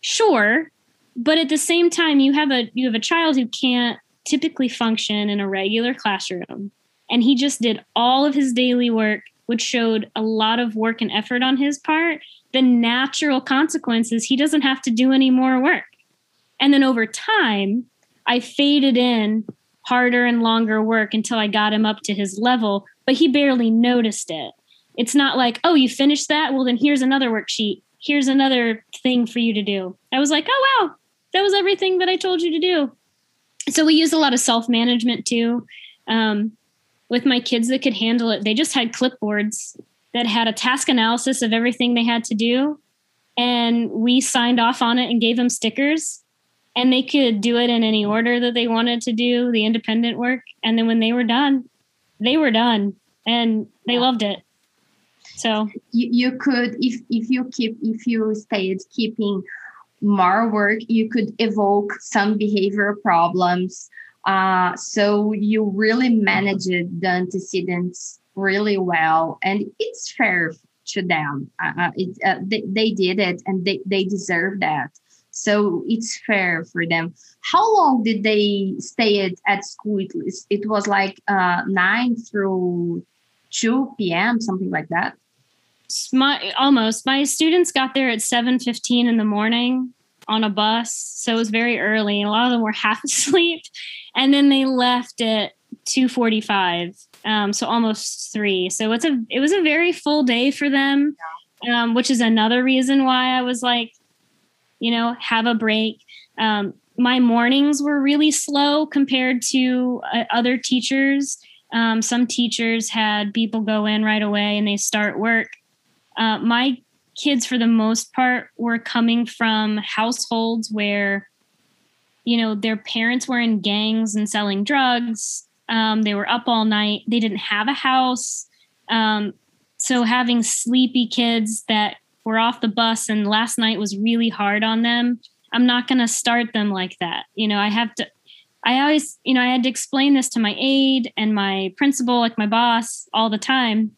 Sure. But at the same time, you have a child who can't typically function in a regular classroom. And he just did all of his daily work, which showed a lot of work and effort on his part. The natural consequence is he doesn't have to do any more work. And then over time, I faded in harder and longer work until I got him up to his level, but he barely noticed it. It's not like, oh, you finished that? Well, then here's another worksheet. Here's another thing for you to do. I was like, oh, wow, that was everything that I told you to do. So we used a lot of self-management too. With my kids that could handle it, they just had clipboards that had a task analysis of everything they had to do. And we signed off on it and gave them stickers. And they could do it in any order that they wanted to do the independent work. And then when they were done and they loved it. So you could, if you stayed keeping more work, you could evoke some behavior problems So you really managed the antecedents really well, and it's fair to them. They did it, and they deserve that. So it's fair for them. How long did they stay at school? It was like 9 through 2 p.m., something like that. My students got there at 7:15 in the morning on a bus. So it was very early. A lot of them were half asleep. And then they left at 2:45, so almost 3. So it was a very full day for them, which is another reason why I was like, have a break. My mornings were really slow compared to other teachers. Some teachers had people go in right away and they start work. My kids, for the most part, were coming from households where, their parents were in gangs and selling drugs. They were up all night. They didn't have a house. So having sleepy kids that were off the bus and last night was really hard on them, I'm not going to start them like that. I had to explain this to my aide and my principal, like my boss, all the time.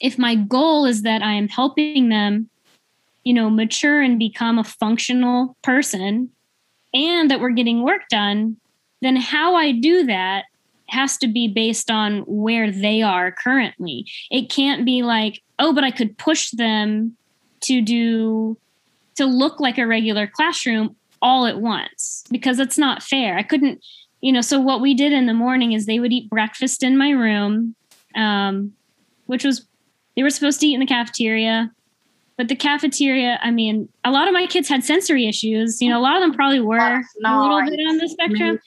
If my goal is that I am helping them, mature and become a functional person and that we're getting work done, then how I do that has to be based on where they are currently. It can't be like, oh, but I could push them to look like a regular classroom all at once, because that's not fair. I couldn't, so what we did in the morning is they would eat breakfast in my room, which was, they were supposed to eat in the cafeteria, but the cafeteria, a lot of my kids had sensory issues. A lot of them probably were a little bit on the spectrum.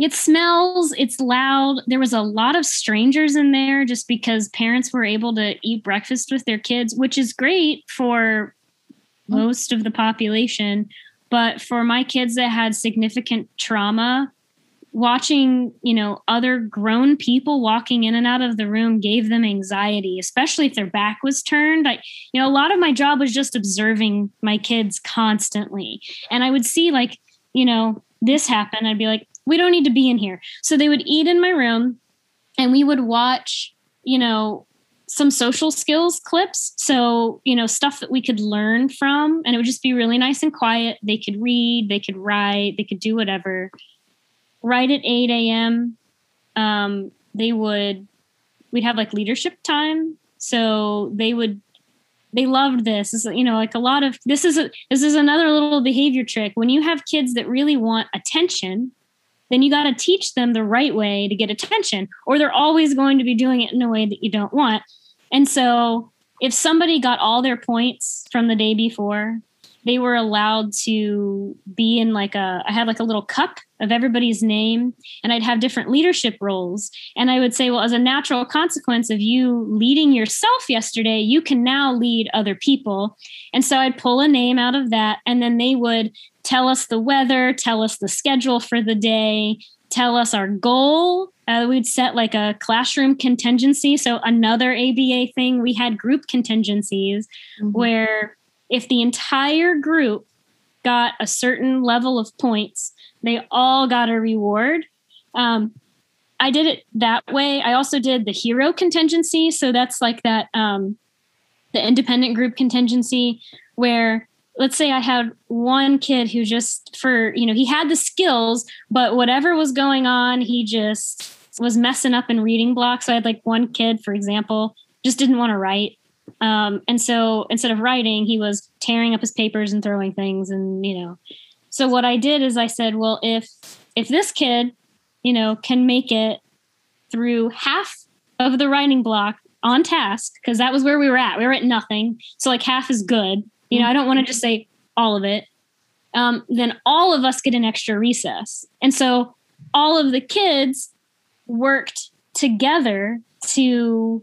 It smells, it's loud. There was a lot of strangers in there just because parents were able to eat breakfast with their kids, which is great for most of the population. But for my kids that had significant trauma, watching, other grown people walking in and out of the room gave them anxiety, especially if their back was turned. A lot of my job was just observing my kids constantly. And I would see this happen. I'd be like, we don't need to be in here. So they would eat in my room and we would watch, some social skills clips. So, stuff that we could learn from, and it would just be really nice and quiet. They could read, they could write, they could do whatever. Right at 8 a.m., we'd have like leadership time. So they loved this. It's, this is another little behavior trick. When you have kids that really want attention, then you got to teach them the right way to get attention, or they're always going to be doing it in a way that you don't want. And so if somebody got all their points from the day before, they were allowed to be in I had like a little cup of everybody's name, and I'd have different leadership roles. And I would say, well, as a natural consequence of you leading yourself yesterday, you can now lead other people. And so I'd pull a name out of that, and then they would tell us the weather, tell us the schedule for the day, tell us our goal. We'd set like a classroom contingency. So another ABA thing, we had group contingencies, mm-hmm. where if the entire group got a certain level of points, they all got a reward. I did it that way. I also did the hero contingency. So that's like that, the independent group contingency, where let's say I had one kid who just he had the skills, but whatever was going on, he just was messing up in reading blocks. So I had like one kid, for example, just didn't want to write. And so instead of writing, he was tearing up his papers and throwing things. And, so what I did is I said, well, if this kid, can make it through half of the writing block on task, because that was where we were at. We were at nothing. So like half is good. I don't want to just say all of it. Then all of us get an extra recess. And so all of the kids worked together to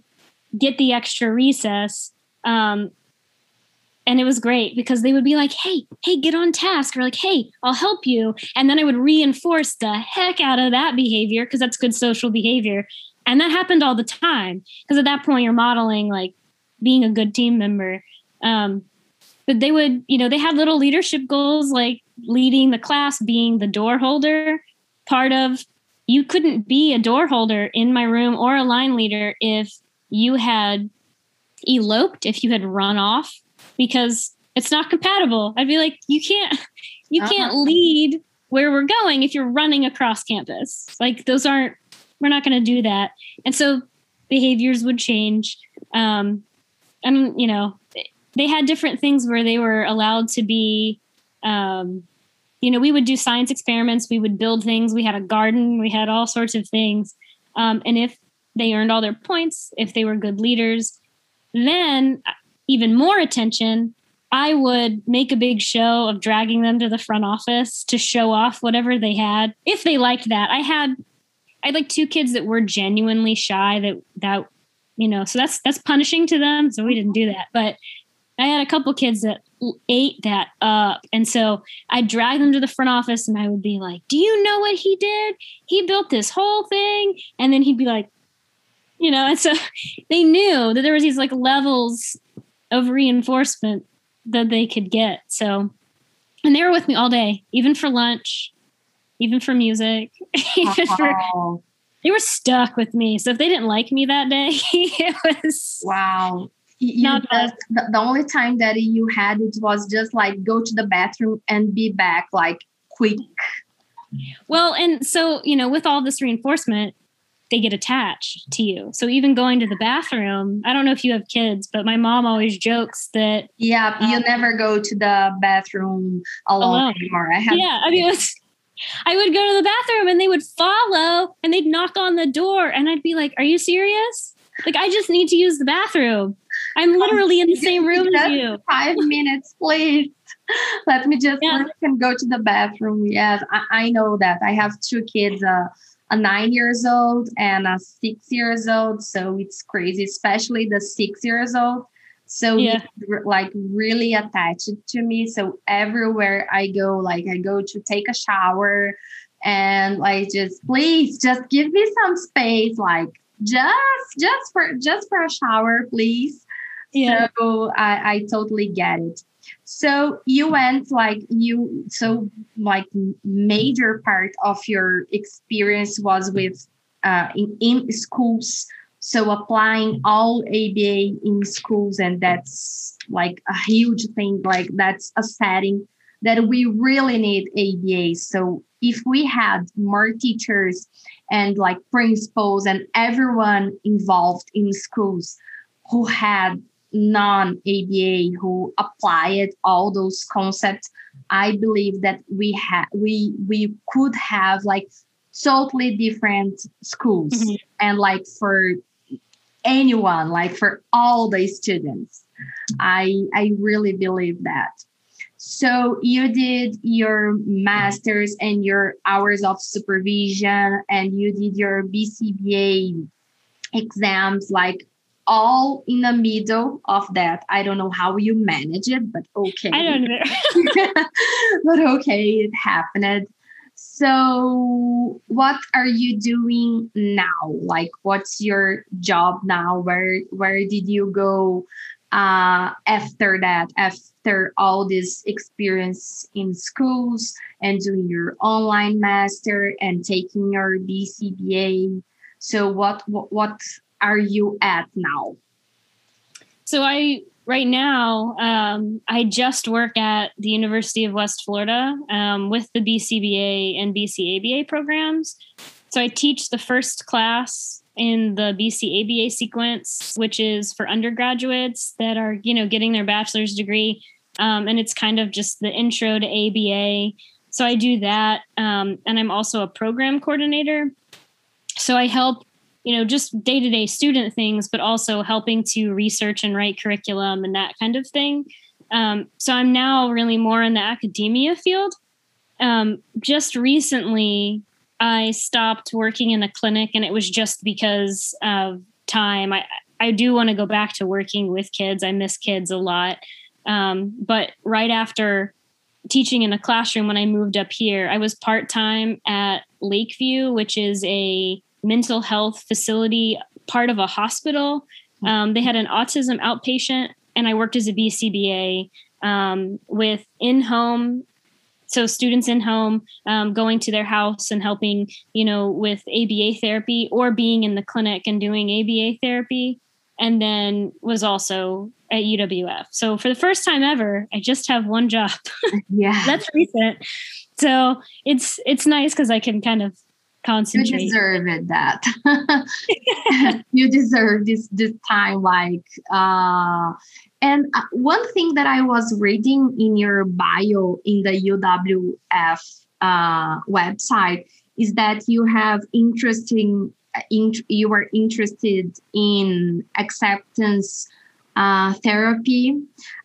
get the extra recess. And it was great because they would be like, hey, get on task. Or like, hey, I'll help you. And then I would reinforce the heck out of that behavior, because that's good social behavior. And that happened all the time, because at that point you're modeling like being a good team member. But they would, they had little leadership goals, like leading the class, being the door holder. part of, you couldn't be a door holder in my room or a line leader if you had eloped, if you had run off, because it's not compatible. I'd be like, you can't lead where we're going if you're running across campus. Like those aren't, we're not going to do that. And so behaviors would change. And, you know, they had different things where they were allowed to be, you know, we would do science experiments, we would build things, we had a garden, we had all sorts of things. And if they earned all their points, if they were good leaders, then even more attention, I would make a big show of dragging them to the front office to show off whatever they had, if they liked that. I had like two kids that were genuinely shy that, you know, so that's punishing to them. So we didn't do that. But I had a couple kids that ate that up. And so I dragged them to the front office and I would be like, do you know what he did? He built this whole thing. And then he'd be like, you know, and so they knew that there was these like levels of reinforcement that they could get. So, and they were with me all day, even for lunch, even for music, even for, they were stuck with me. So if they didn't like me that day, it was. Wow. The only time that you had it was just like go to the bathroom and be back like quick. Well, and so, you know, with all this reinforcement, they get attached to you. So even going to the bathroom, I don't know if you have kids, but my mom always jokes that. Yeah, you never go to the bathroom alone anymore. I would go to the bathroom and they would follow and they'd knock on the door and I'd be like, are you serious? Like, I just need to use the bathroom. I'm literally in the same room as you. 5 minutes, please. Let me just work and go to the bathroom. Yes, I know that. I have two kids, a 9 years old and a 6 years old. So it's crazy, especially the 6 years old. So like really attached to me. So everywhere I go, like I go to take a shower and like, just please just give me some space. Like just for a shower, please. Yeah. So I totally get it. So you went major part of your experience was with in schools. So applying all ABA in schools, and that's like a huge thing. Like that's a setting that we really need ABA. So if we had more teachers and like principals and everyone involved in schools who had non-ABA, who applied all those concepts, I believe that we could have like totally different schools and like for anyone, like for all the students. I really believe that. So you did your master's and your hours of supervision and you did your BCBA exams, like all in the middle of that. I don't know how you manage it, but okay. I don't know. But okay, it happened. So what are you doing now? Like, what's your job now? Where did you go after that, after all this experience in schools and doing your online master and taking your BCBA? So what are you at now? So right now, I just work at the University of West Florida with the BCBA and BCABA programs. So I teach the first class in the BCABA sequence, which is for undergraduates that are, you know, getting their bachelor's degree. And it's kind of just the intro to ABA. So I do that. And I'm also a program coordinator. So I help, you know, just day-to-day student things, but also helping to research and write curriculum and that kind of thing. So I'm now really more in the academia field. Just recently, I stopped working in a clinic, and it was just because of time. I do want to go back to working with kids. I miss kids a lot. But right after teaching in a classroom, when I moved up here, I was part-time at Lakeview, which is a mental health facility, part of a hospital. They had an autism outpatient, and I worked as a BCBA with in-home So students in home, going to their house and helping, you know, with ABA therapy, or being in the clinic and doing ABA therapy, and then was also at UWF. So for the first time ever, I just have one job. Yeah. That's recent. So it's nice because I can kind of concentrate. You deserved that. You deserve this time. And one thing that I was reading in your bio in the UWF website is that you have you are interested in acceptance therapy.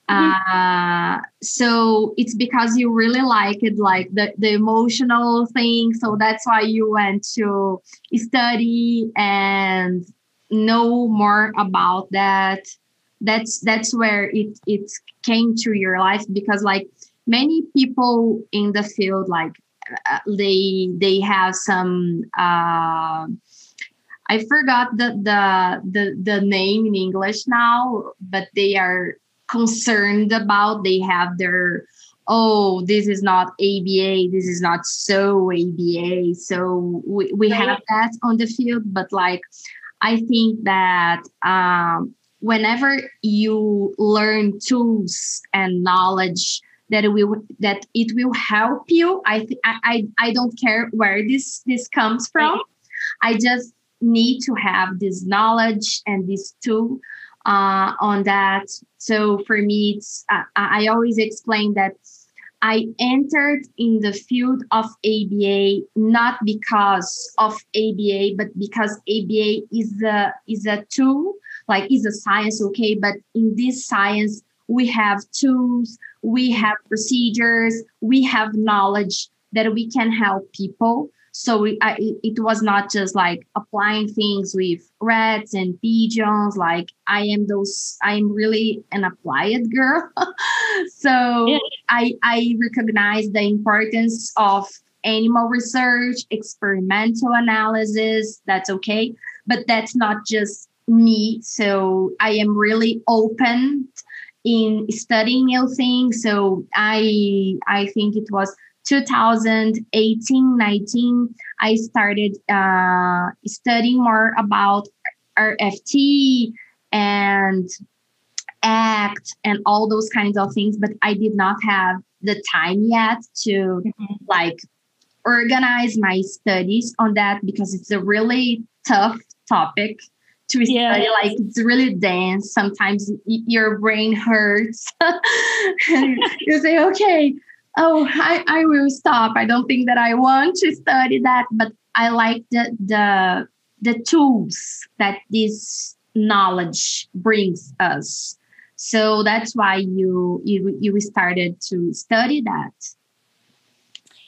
Mm-hmm. So it's because you really like it, like the emotional thing. So that's why you went to study and know more about that. That's where it came to your life, because like many people in the field, like they have some, I forgot the name in English now, but they are concerned about, they have their, oh, this is not ABA, this is not so ABA. So we have that on the field, but like, I think that whenever you learn tools and knowledge that it will help you, I don't care where this comes from. I just need to have this knowledge and this tool on that. So for me, it's, I always explain that I entered in the field of ABA not because of ABA, but because ABA is a tool, like is a science, okay? But in this science, we have tools, we have procedures, we have knowledge that we can help people. So it was not just like applying things with rats and pigeons. Like I am really an applied girl. So yeah. I recognize the importance of animal research, experimental analysis. That's okay. But that's not just me. So I am really open in studying new things. So I think it was 2018-19, I started studying more about RFT and ACT and all those kinds of things, but I did not have the time yet to like organize my studies on that, because it's a really tough topic to study. Like it's really dense. Sometimes your brain hurts. You say, okay, oh, I will stop. I don't think that I want to study that, but I like the tools that this knowledge brings us. So that's why you started to study that.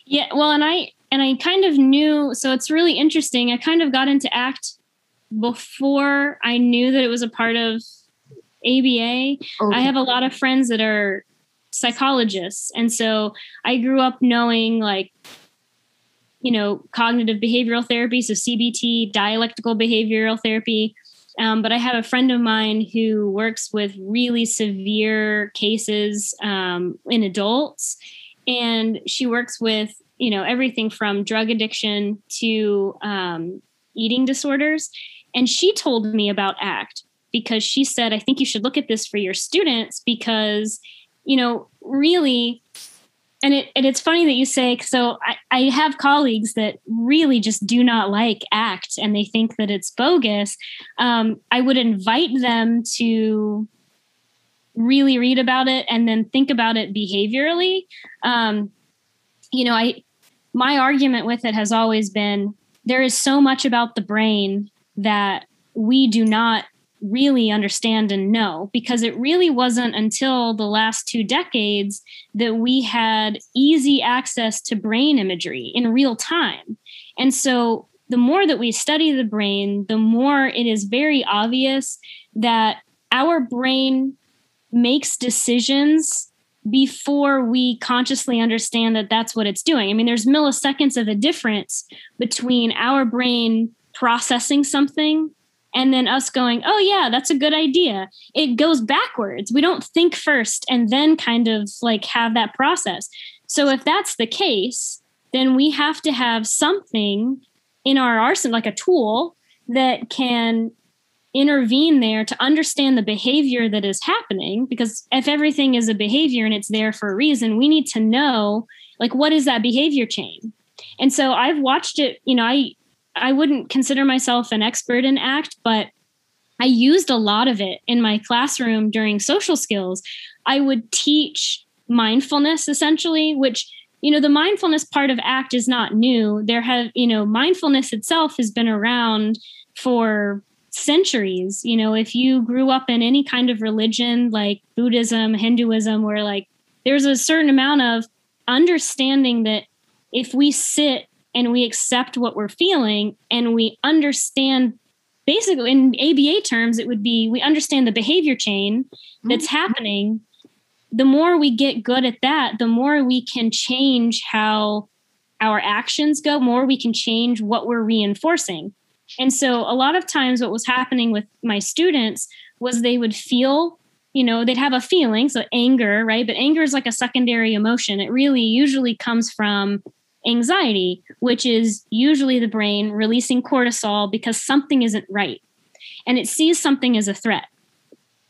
Yeah, well, and I kind of knew. So it's really interesting. I kind of got into ACT before I knew that it was a part of ABA. Okay. I have a lot of friends that are psychologists. And so I grew up knowing, like, you know, cognitive behavioral therapy, so CBT, dialectical behavioral therapy. But I have a friend of mine who works with really severe cases in adults. And she works with, you know, everything from drug addiction to eating disorders. And she told me about ACT because she said, I think you should look at this for your students because, you know, really, and it's funny that you say, so I have colleagues that really just do not like ACT and they think that it's bogus. I would invite them to really read about it and then think about it behaviorally. You know, my argument with it has always been, there is so much about the brain that we do not really understand and know, because it really wasn't until the last 2 decades that we had easy access to brain imagery in real time. And so the more that we study the brain, the more it is very obvious that our brain makes decisions before we consciously understand that that's what it's doing. I mean, there's milliseconds of a difference between our brain processing something and then us going, oh, yeah, that's a good idea. It goes backwards. We don't think first and then kind of like have that process. So if that's the case, then we have to have something in our arsenal, like a tool that can intervene there to understand the behavior that is happening. Because if everything is a behavior and it's there for a reason, we need to know, like, what is that behavior chain? And so I've watched it, you know, I wouldn't consider myself an expert in ACT, but I used a lot of it in my classroom during social skills. I would teach mindfulness essentially, which, you know, the mindfulness part of ACT is not new. There have, you know, mindfulness itself has been around for centuries. You know, if you grew up in any kind of religion like Buddhism, Hinduism, where like there's a certain amount of understanding that if we sit and we accept what we're feeling and we understand, basically in ABA terms, it would be we understand the behavior chain that's happening. The more we get good at that, the more we can change how our actions go, more we can change what we're reinforcing. And so a lot of times what was happening with my students was they would feel, you know, they'd have a feeling, so anger, right? But anger is like a secondary emotion. It really usually comes from anxiety, which is usually the brain releasing cortisol because something isn't right. And it sees something as a threat.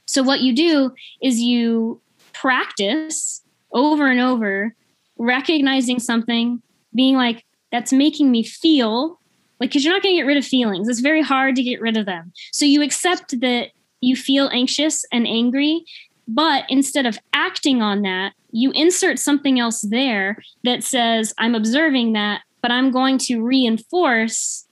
So what you do is you practice over and over, recognizing something, being like, that's making me feel like, because you're not going to get rid of feelings. It's very hard to get rid of them. So you accept that you feel anxious and angry, but instead of acting on that, you insert something else there that says, I'm observing that, but I'm going to reinforce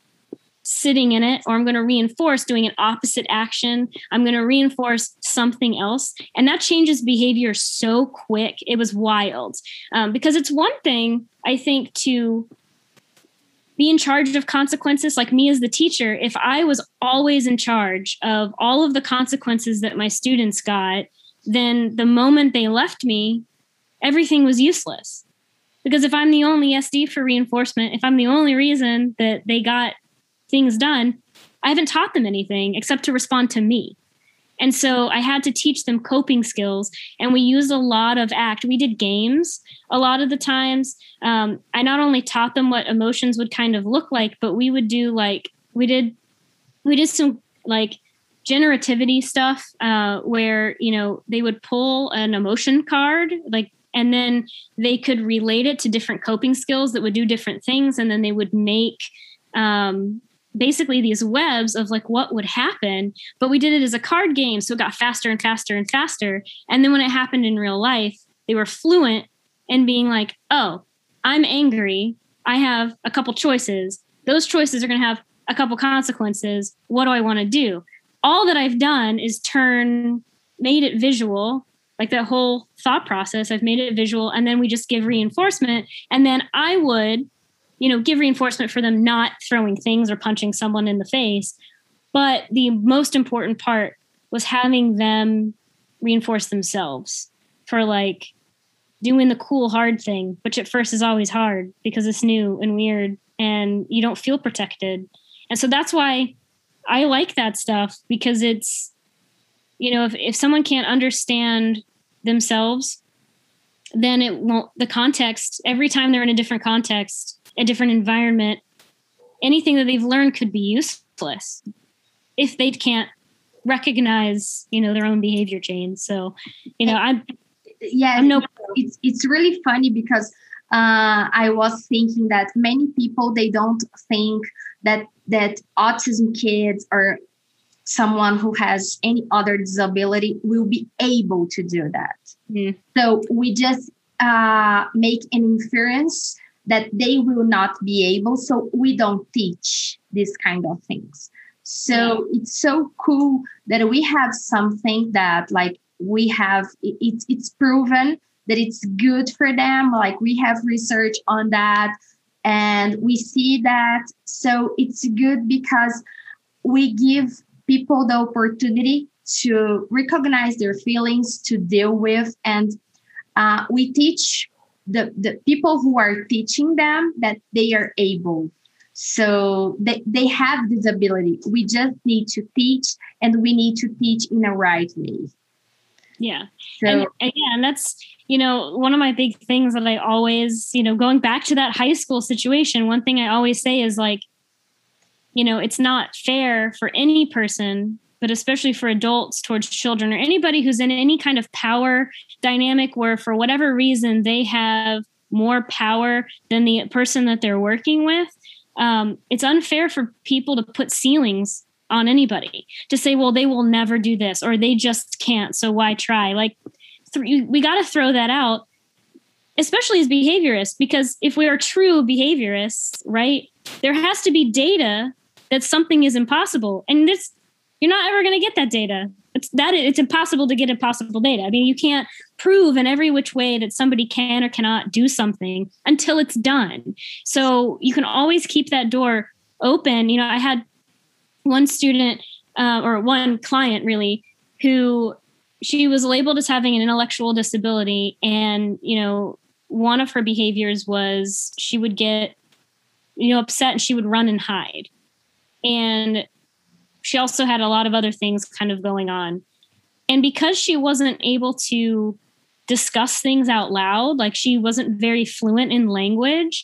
sitting in it, or I'm going to reinforce doing an opposite action. I'm going to reinforce something else. And that changes behavior so quick. It was wild. Because it's one thing, I think, to be in charge of consequences. Like me as the teacher, if I was always in charge of all of the consequences that my students got, then the moment they left me, everything was useless. Because if I'm the only SD for reinforcement, if I'm the only reason that they got things done, I haven't taught them anything except to respond to me. And so I had to teach them coping skills. And we used a lot of ACT. We did games a lot of the times. I not only taught them what emotions would kind of look like, but we would do like, we did some like generativity stuff where, you know, they would pull an emotion card, like, and then they could relate it to different coping skills that would do different things. And then they would make basically these webs of like what would happen, but we did it as a card game. So it got faster and faster and faster. And then when it happened in real life, they were fluent in being like, oh, I'm angry. I have a couple choices. Those choices are going to have a couple consequences. What do I want to do? All that I've done is made it visual, like that whole thought process. I've made it visual. And then we just give reinforcement. And then I would, you know, give reinforcement for them not throwing things or punching someone in the face. But the most important part was having them reinforce themselves for like doing the cool, hard thing, which at first is always hard because it's new and weird and you don't feel protected. And so that's why I like that stuff, because it's, you know, if someone can't understand themselves, then it won't, the context, every time they're in a different context, a different environment, anything that they've learned could be useless if they can't recognize, you know, their own behavior chain. So, you know, it's really funny because I was thinking that many people, they don't think that autism kids or someone who has any other disability will be able to do that. Mm. So we just make an inference that they will not be able, so we don't teach these kind of things. So it's so cool that we have something that like we have, it's proven that it's good for them. Like we have research on that and we see that. So it's good because we give people the opportunity to recognize their feelings, to deal with, and we teach the people who are teaching them that they are able. So they have this ability. We just need to teach, and we need to teach in a right way. Yeah. So, and that's, you know, one of my big things that I always, you know, going back to that high school situation, one thing I always say is like, you know, it's not fair for any person, but especially for adults towards children or anybody who's in any kind of power dynamic where for whatever reason they have more power than the person that they're working with. It's unfair for people to put ceilings on anybody to say, well, they will never do this or they just can't. So why try? Like we got to throw that out, especially as behaviorists, because if we are true behaviorists, right, there has to be data that something is impossible. And this, you're not ever going to get that data. It's impossible to get impossible data. I mean, you can't prove in every which way that somebody can or cannot do something until it's done. So you can always keep that door open. You know, I had one student or one client really who she was labeled as having an intellectual disability. And, you know, one of her behaviors was she would get, you know, upset and she would run and hide. And she also had a lot of other things kind of going on. And because she wasn't able to discuss things out loud, like she wasn't very fluent in language,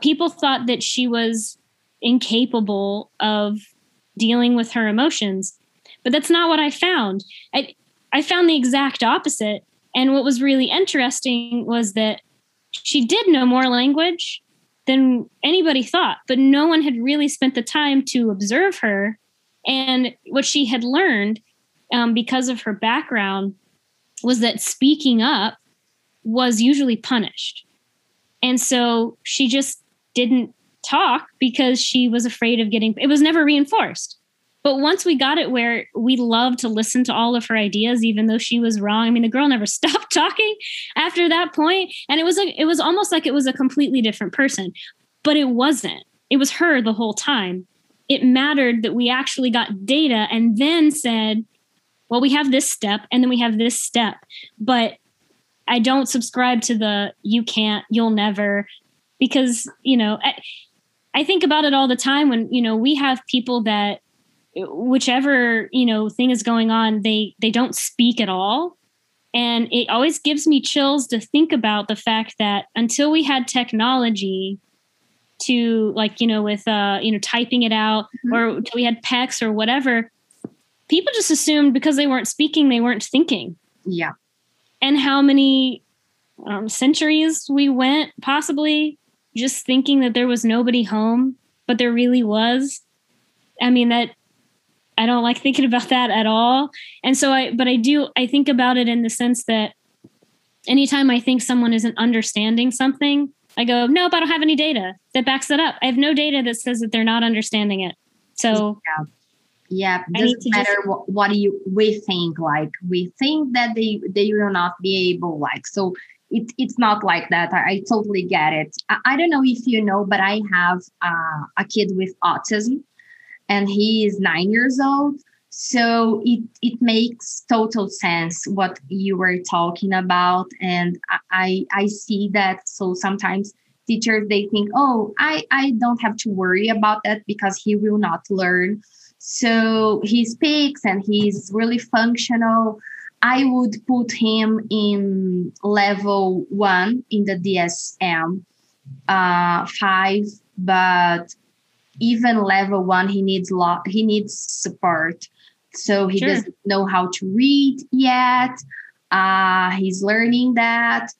people thought that she was incapable of dealing with her emotions. But that's not what I found. I found the exact opposite. And what was really interesting was that she did know more language than anybody thought, but no one had really spent the time to observe her. And what she had learned because of her background was that speaking up was usually punished. And so she just didn't talk because she was afraid of getting, it was never reinforced. But once we got it where we loved to listen to all of her ideas, even though she was wrong, I mean, the girl never stopped talking after that point. And it was almost like it was a completely different person, but it wasn't, it was her the whole time. It mattered that we actually got data and then said, well, we have this step and then we have this step, but I don't subscribe to the, you can't, you'll never, because, you know, I think about it all the time when, you know, we have people that whichever, you know, thing is going on, they don't speak at all. And it always gives me chills to think about the fact that until we had technology to like, you know, with, you know, typing it out mm-hmm. or we had PECS or whatever, people just assumed because they weren't speaking, they weren't thinking. Yeah. And how many centuries we went possibly just thinking that there was nobody home, but there really was. I mean, that I don't like thinking about that at all. And so I think about it in the sense that anytime I think someone isn't understanding something, I go, no, but I don't have any data that backs that up. I have no data that says that they're not understanding it. So yeah. It doesn't matter we think, like we think that they will not be able, like, so it's not like that. I totally get it. I don't know if you know, but I have a kid with autism and he is 9 years old. So it makes total sense what you were talking about. And I see that. So sometimes teachers, they think, oh, I don't have to worry about that because he will not learn. So he speaks and he's really functional. I would put him in level 1 in the DSM 5, but even level 1, he needs support. So he doesn't know how to read yet. He's learning that.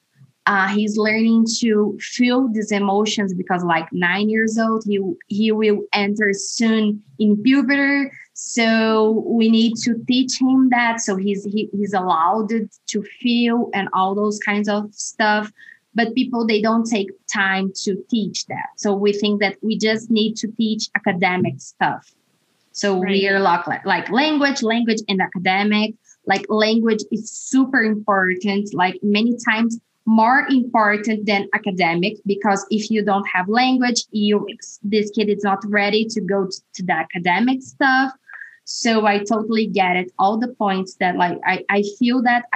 He's learning to feel these emotions because like 9 years old, he will enter soon in puberty. So we need to teach him that. So he's allowed to feel and all those kinds of stuff. But people, they don't take time to teach that. So we think that we just need to teach academic stuff. So we are like language and academic, like language is super important, like many times more important than academic, because if you don't have language, this kid is not ready to go to the academic stuff. So I totally get it. All the points that like, I feel that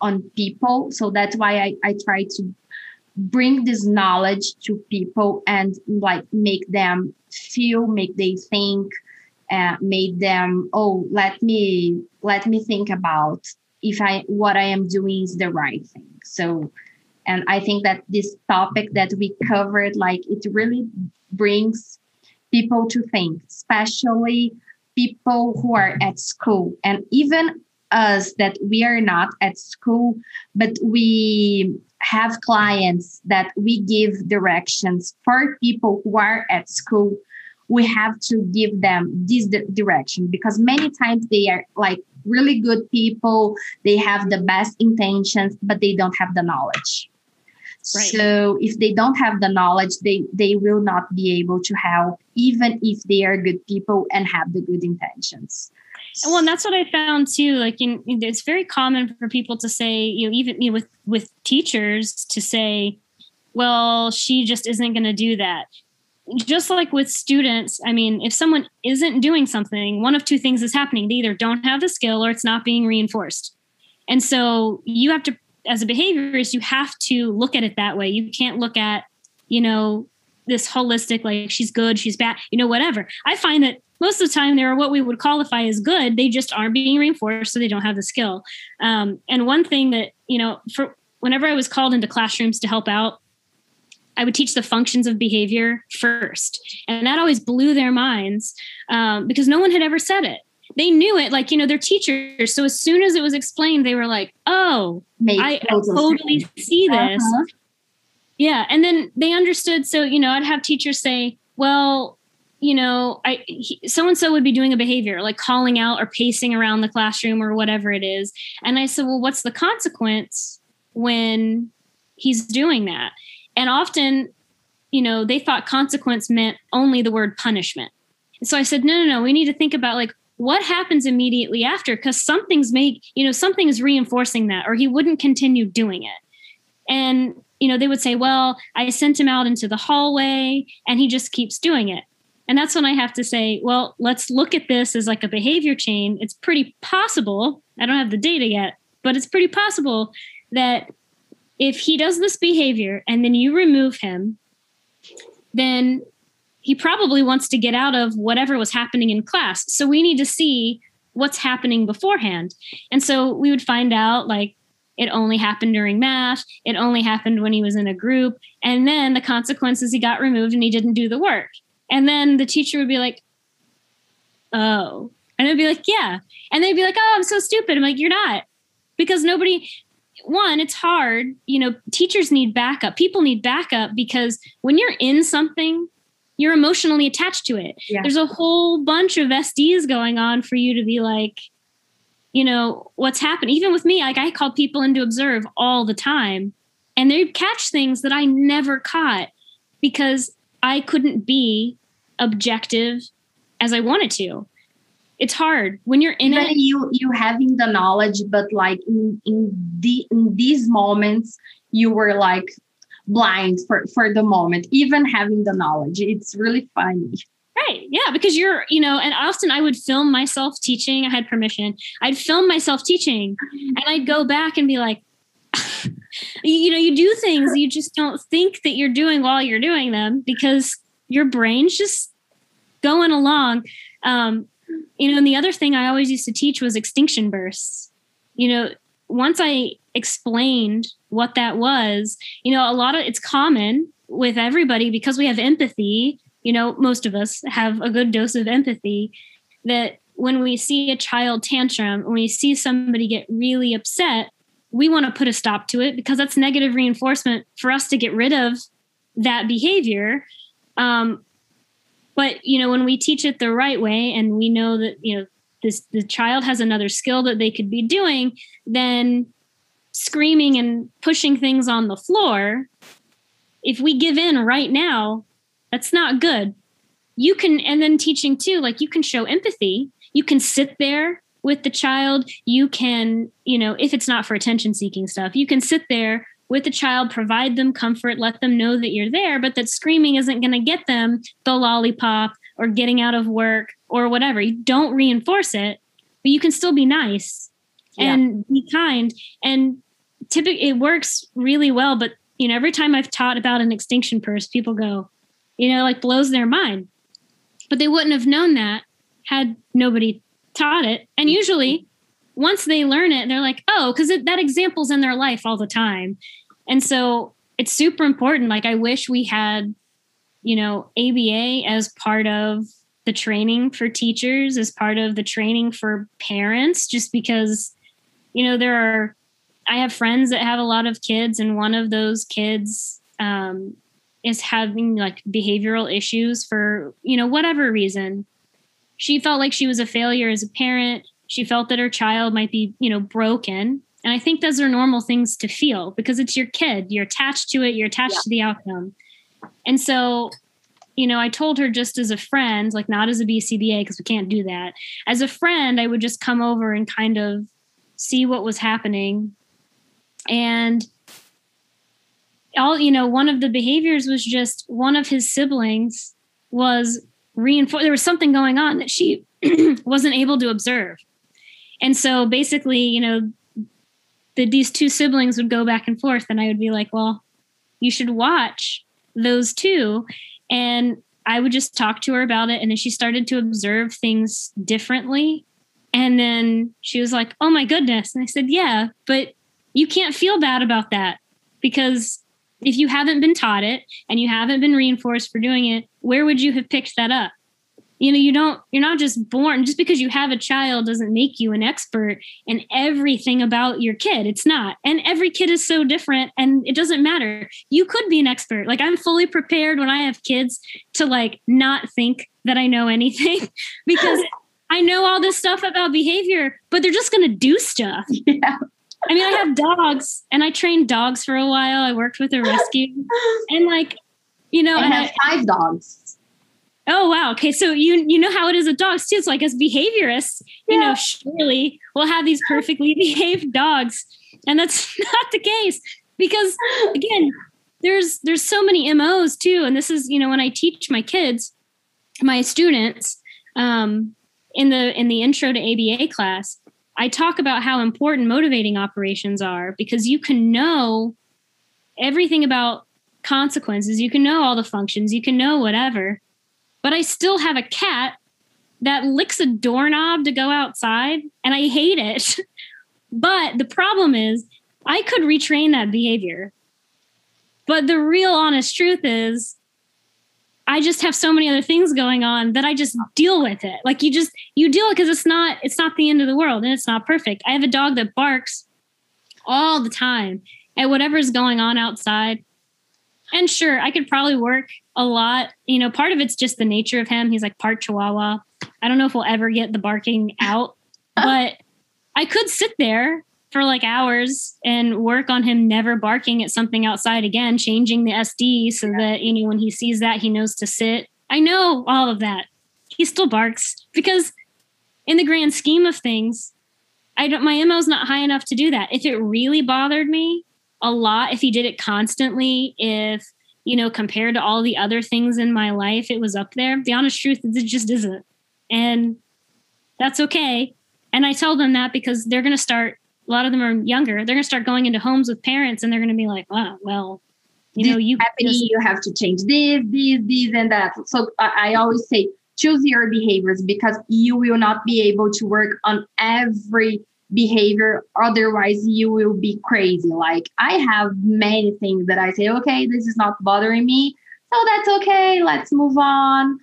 on people. So that's why I try to bring this knowledge to people and like make them feel, make they think, make them, oh, let me think about if I what I am doing is the right thing. So, and I think that this topic that we covered, like, it really brings people to think, especially people who are at school, and even us that we are not at school, but we have clients that we give directions for people who are at school. We have to give them this direction, because many times they are like really good people. They have the best intentions, but they don't have the knowledge. Right. So if they don't have the knowledge, they will not be able to help, even if they are good people and have the good intentions. Well, and that's what I found too. Like, it's very common for people to say, even with teachers to say, well, she just isn't going to do that. Just like with students, I mean, if someone isn't doing something, one of two things is happening. They either don't have the skill or it's not being reinforced. And so you have to, as a behaviorist, you have to look at it that way. You can't look at, this holistic, like, she's good, she's bad, whatever. I find that most of the time they are what we would qualify as good. They just aren't being reinforced, so they don't have the skill. And one thing that, for whenever I was called into classrooms to help out, I would teach the functions of behavior first. And that always blew their minds because no one had ever said it. They knew it, like, they're teachers. So as soon as it was explained, they were like, oh, I totally see this. Uh-huh. Yeah. And then they understood. So, I'd have teachers say, well, so-and-so would be doing a behavior like calling out or pacing around the classroom or whatever it is. And I said, well, what's the consequence when he's doing that? And often, they thought consequence meant only the word punishment. And so I said, no, we need to think about, like, what happens immediately after? Because something is reinforcing that, or he wouldn't continue doing it. And, they would say, well, I sent him out into the hallway and he just keeps doing it. And that's when I have to say, well, let's look at this as like a behavior chain. It's pretty possible. I don't have the data yet, but it's pretty possible that if he does this behavior and then you remove him, then he probably wants to get out of whatever was happening in class. So we need to see what's happening beforehand. And so we would find out, like, it only happened during math. It only happened when he was in a group. And then the consequence is he got removed and he didn't do the work. And then the teacher would be like, oh. And I'd be like, yeah. And they'd be like, oh, I'm so stupid. I'm like, you're not. Because nobody... One, it's hard. Teachers need backup. People need backup because when you're in something, you're emotionally attached to it. Yeah. There's a whole bunch of SDs going on for you to be like, what's happening. Even with me, like, I call people in to observe all the time, and they catch things that I never caught because I couldn't be objective as I wanted to. It's hard when you're in it. You having the knowledge, but like in these moments, you were like blind for the moment, even having the knowledge. It's really funny. Right. Yeah. Because you're, and often I would film myself teaching. I had permission. I'd film myself teaching and I'd go back and be like, you do things you just don't think that you're doing while you're doing them because your brain's just going along. And the other thing I always used to teach was extinction bursts. Once I explained what that was, a lot of it's common with everybody because we have empathy. Most of us have a good dose of empathy, that when we see a child tantrum, when we see somebody get really upset, we want to put a stop to it because that's negative reinforcement for us to get rid of that behavior. But, when we teach it the right way and we know that, the child has another skill that they could be doing, then screaming and pushing things on the floor, if we give in right now, that's not good. And then teaching too, like, you can show empathy. You can sit there with the child. You can, if it's not for attention-seeking stuff, you can sit there with the child, provide them comfort, let them know that you're there, but that screaming isn't going to get them the lollipop or getting out of work or whatever. You don't reinforce it, but you can still be nice and be kind. And typically it works really well. But, every time I've taught about an extinction burst, people go, like, blows their mind. But they wouldn't have known that had nobody taught it. And usually once they learn it, they're like, oh, because that example's in their life all the time. And so it's super important. Like, I wish we had, you know, ABA as part of the training for teachers, as part of the training for parents, just because, you know, I have friends that have a lot of kids, and one of those kids is having like behavioral issues for, you know, whatever reason. She felt like she was a failure as a parent. She felt that her child might be, you know, broken. And I think those are normal things to feel because it's your kid. You're attached to it. You're attached to the outcome. And so, you know, I told her just as a friend, like not as a BCBA, because we can't do that. As a friend, I would just come over and kind of see what was happening. And all, you know, one of the behaviors was just one of his siblings was reinforced. There was something going on that she wasn't able to observe. And so basically, you know, these two siblings would go back and forth, and I would be like, well, you should watch those two. And I would just talk to her about it. And then she started to observe things differently. And then she was like, oh my goodness. And I said, yeah, but you can't feel bad about that, because if you haven't been taught it and you haven't been reinforced for doing it, where would you have picked that up? You know, you're not just born. Just because you have a child doesn't make you an expert in everything about your kid. It's not. And every kid is so different, and it doesn't matter. You could be an expert. Like, I'm fully prepared when I have kids to like not think that I know anything because I know all this stuff about behavior, but they're just going to do stuff. Yeah. I mean, I have dogs, and I trained dogs for a while. I worked with a rescue, and like, you know, and I have 5 dogs. Oh, wow. Okay. So you know how it is with dogs too. It's like, as behaviorists, you know, surely we'll have these perfectly behaved dogs. And that's not the case, because again, there's so many MOs too. And this is, you know, when I teach my kids, my students, in the intro to ABA class, I talk about how important motivating operations are, because you can know everything about consequences. You can know all the functions, you can know whatever. But I still have a cat that licks a doorknob to go outside, and I hate it. But the problem is, I could retrain that behavior. But the real honest truth is, I just have so many other things going on that I just deal with it. Like, you deal it, because it's not the end of the world, and it's not perfect. I have a dog that barks all the time at whatever's going on outside. And sure, I could probably work a lot. You know, part of it's just the nature of him. He's like part Chihuahua. I don't know if we'll ever get the barking out, but I could sit there for like hours and work on him never barking at something outside again, changing the SD so that, you know, when he sees that, he knows to sit. I know all of that. He still barks, because in the grand scheme of things, my MO's not high enough to do that. If it really bothered me a lot, if he did it constantly, if, you know, compared to all the other things in my life, it was up there. The honest truth is, it just isn't. And that's okay. And I tell them that because they're going to start, a lot of them are younger, they're going to start going into homes with parents, and they're going to be like, wow, well, you know, you have to change this, and that. So I always say, choose your behaviors, because you will not be able to work on every behavior, otherwise you will be crazy. Like, I have many things that I say, okay, this is not bothering me, so that's okay, let's move on,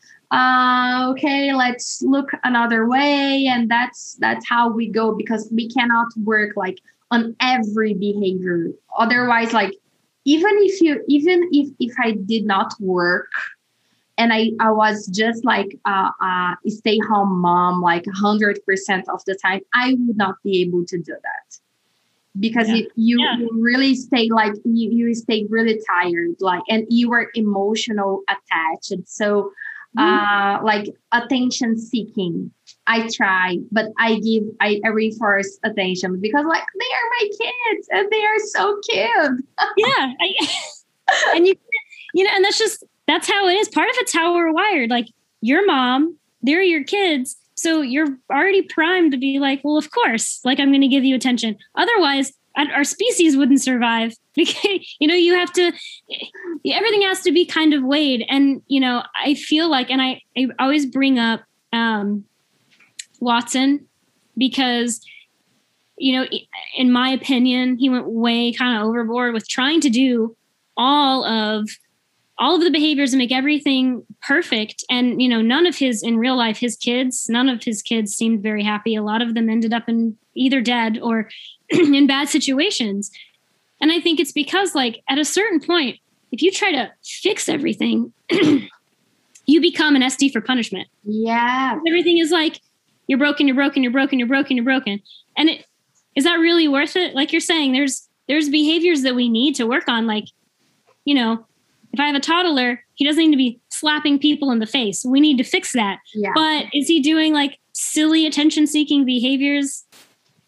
okay, let's look another way, and that's how we go, because we cannot work like on every behavior. Otherwise, like, even if I did not work, and I was just like a stay-home mom, like 100% of the time, I would not be able to do that. Because you really stay like, you stay really tired, like, and you are emotional attached. So like attention seeking, I try, but I reinforce attention, because like, they are my kids and they are so cute. Yeah. And you know, and that's how it is. Part of it's how we're wired. Like, your mom, they're your kids. So you're already primed to be like, well, of course, like, I'm going to give you attention. Otherwise, our species wouldn't survive. You know, everything has to be kind of weighed. And, you know, I feel like, and I always bring up Watson, because you know, in my opinion, he went way kind of overboard with trying to do all of the behaviors and make everything perfect. And, you know, none of his kids seemed very happy. A lot of them ended up in either dead or in bad situations. And I think it's because, like, at a certain point, if you try to fix everything, you become an SD for punishment. Yeah. Everything is like, you're broken. And is that really worth it? Like you're saying, there's behaviors that we need to work on. Like, you know, if I have a toddler, he doesn't need to be slapping people in the face. We need to fix that. Yeah. But is he doing like silly attention-seeking behaviors?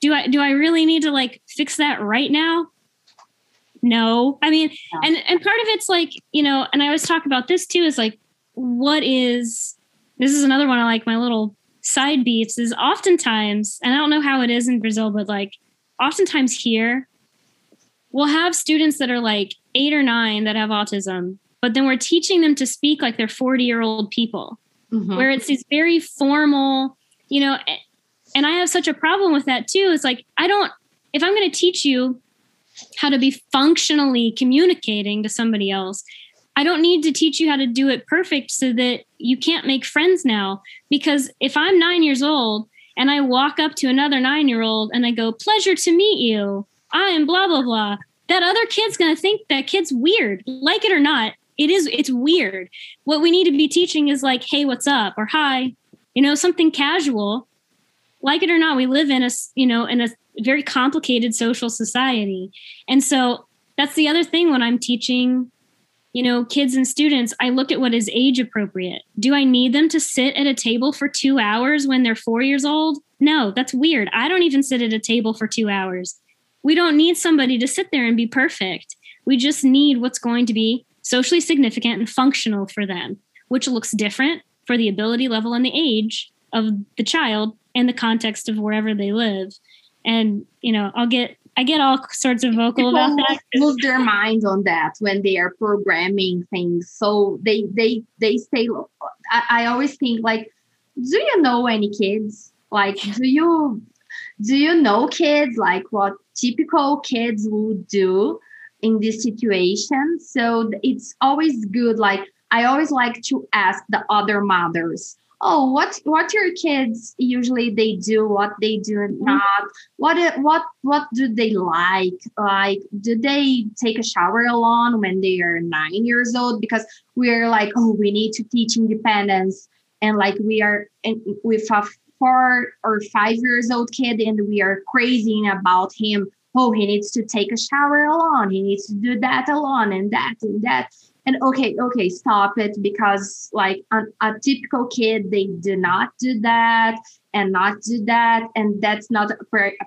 Do I really need to like fix that right now? No. I mean, yeah. And part of it's like, you know, and I always talk about this too, is like, this is another one I like, my little side beats is oftentimes, and I don't know how it is in Brazil, but like oftentimes here, we'll have students that are like 8 or 9 that have autism, but then we're teaching them to speak like they're 40-year-old people, mm-hmm. where it's these very formal, you know, and I have such a problem with that too. It's like, if I'm going to teach you how to be functionally communicating to somebody else, I don't need to teach you how to do it perfect so that you can't make friends now. Because if I'm 9 years old and I walk up to another 9-year-old and I go, pleasure to meet you, I am blah, blah, blah. That other kid's going to think that kid's weird. Like it or not, it's weird. What we need to be teaching is like, hey, what's up? Or hi, you know, something casual. Like it or not, we live in a very complicated social society. And so that's the other thing when I'm teaching, you know, kids and students, I look at what is age appropriate. Do I need them to sit at a table for 2 hours when they're 4 years old? No, that's weird. I don't even sit at a table for 2 hours. We don't need somebody to sit there and be perfect. We just need what's going to be socially significant and functional for them, which looks different for the ability level and the age of the child and the context of wherever they live. And, you know, I get all sorts of vocal people about that. Move their minds on that when they are programming things. So they stay. I always think like, do you know any kids? Like, do you know kids? Like what typical kids would do in this situation? So it's always good. Like I always like to ask the other mothers, oh, what your kids usually they do, what they do not, what do they like? Like, do they take a shower alone when they are 9 years old? Because we're like, oh, we need to teach independence. And like we are with a 4 or 5 years old kid and we are crazy about him. Oh, he needs to take a shower alone. He needs to do that alone and that and that. And okay, stop it, because like a typical kid, they do not do that and not do that. And that's not a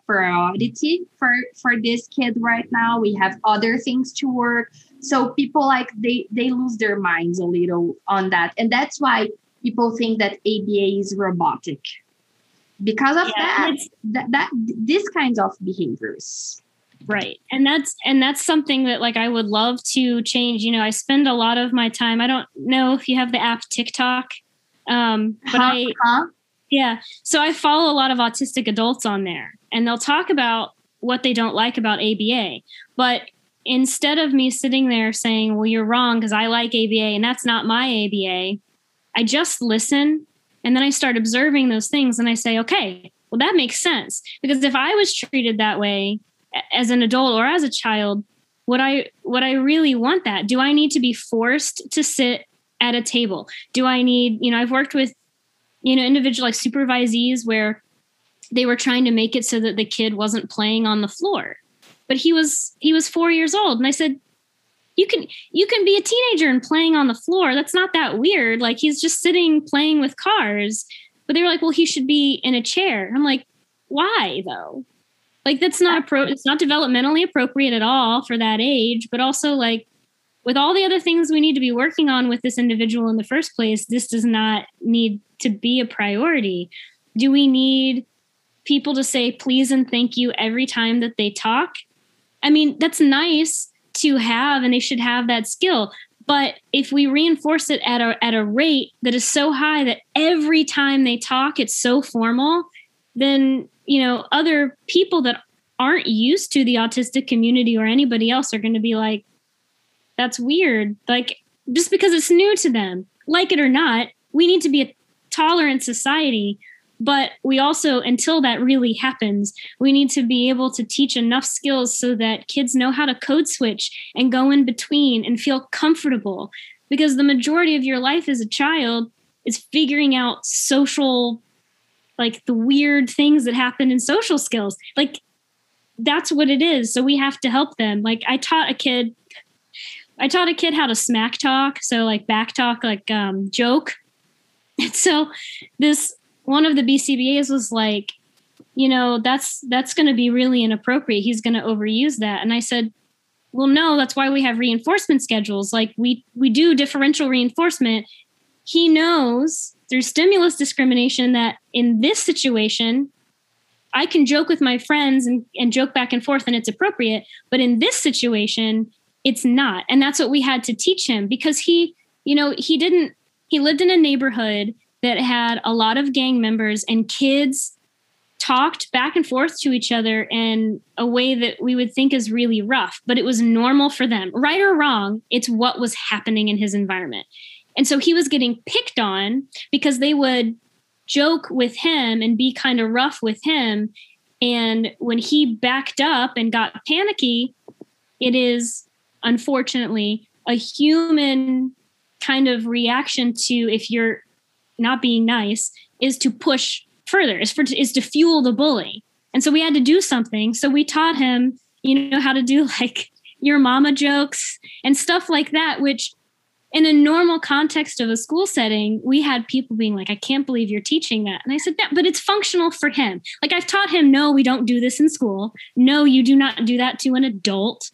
priority for this kid right now. We have other things to work. So people like they lose their minds a little on that. And that's why people think that ABA is robotic because of this kind of behaviors. Right. And that's something that like I would love to change. You know, I spend a lot of my time. I don't know if you have the app TikTok. But so I follow a lot of autistic adults on there and they'll talk about what they don't like about ABA. But instead of me sitting there saying, well, you're wrong because I like ABA and that's not my ABA, I just listen and then I start observing those things and I say, okay, well, that makes sense. Because if I was treated that way as an adult or as a child, would I really want that? Do I need to be forced to sit at a table? Do I need, you know, I've worked with, you know, individual like supervisees where they were trying to make it so that the kid wasn't playing on the floor, but he was 4 years old. And I said, you can be a teenager and playing on the floor. That's not that weird. Like he's just sitting, playing with cars, but they were like, well, he should be in a chair. I'm like, why though? Like that's not it's not developmentally appropriate at all for that age, but also like with all the other things we need to be working on with this individual in the first place, this does not need to be a priority. Do we need people to say please and thank you every time that they talk? I mean, that's nice to have and they should have that skill. But if we reinforce it at a rate that is so high that every time they talk, it's so formal, then, you know, other people that aren't used to the autistic community or anybody else are going to be like, that's weird. Like, just because it's new to them, like it or not, we need to be a tolerant society. But we also, until that really happens, we need to be able to teach enough skills so that kids know how to code switch and go in between and feel comfortable. Because the majority of your life as a child is figuring out social, like the weird things that happen in social skills. Like, that's what it is. So we have to help them. Like, I taught a kid how to smack talk. So like back talk, like joke. And so this, one of the BCBAs was like, you know, that's going to be really inappropriate. He's going to overuse that. And I said, well, no, that's why we have reinforcement schedules. Like we do differential reinforcement. He knows through stimulus discrimination that in this situation, I can joke with my friends and joke back and forth and it's appropriate. But in this situation, it's not. And that's what we had to teach him, because he lived in a neighborhood that had a lot of gang members, and kids talked back and forth to each other in a way that we would think is really rough, but it was normal for them. Right or wrong, it's what was happening in his environment. And so he was getting picked on because they would joke with him and be kind of rough with him. And when he backed up and got panicky, it is, unfortunately, a human kind of reaction to, if you're not being nice, is to push further, is to fuel the bully. And so we had to do something. So we taught him, you know, how to do like your mama jokes and stuff like that, which in a normal context of a school setting, we had people being like, I can't believe you're teaching that. And I said, yeah, but it's functional for him. Like, I've taught him, no, we don't do this in school. No, you do not do that to an adult.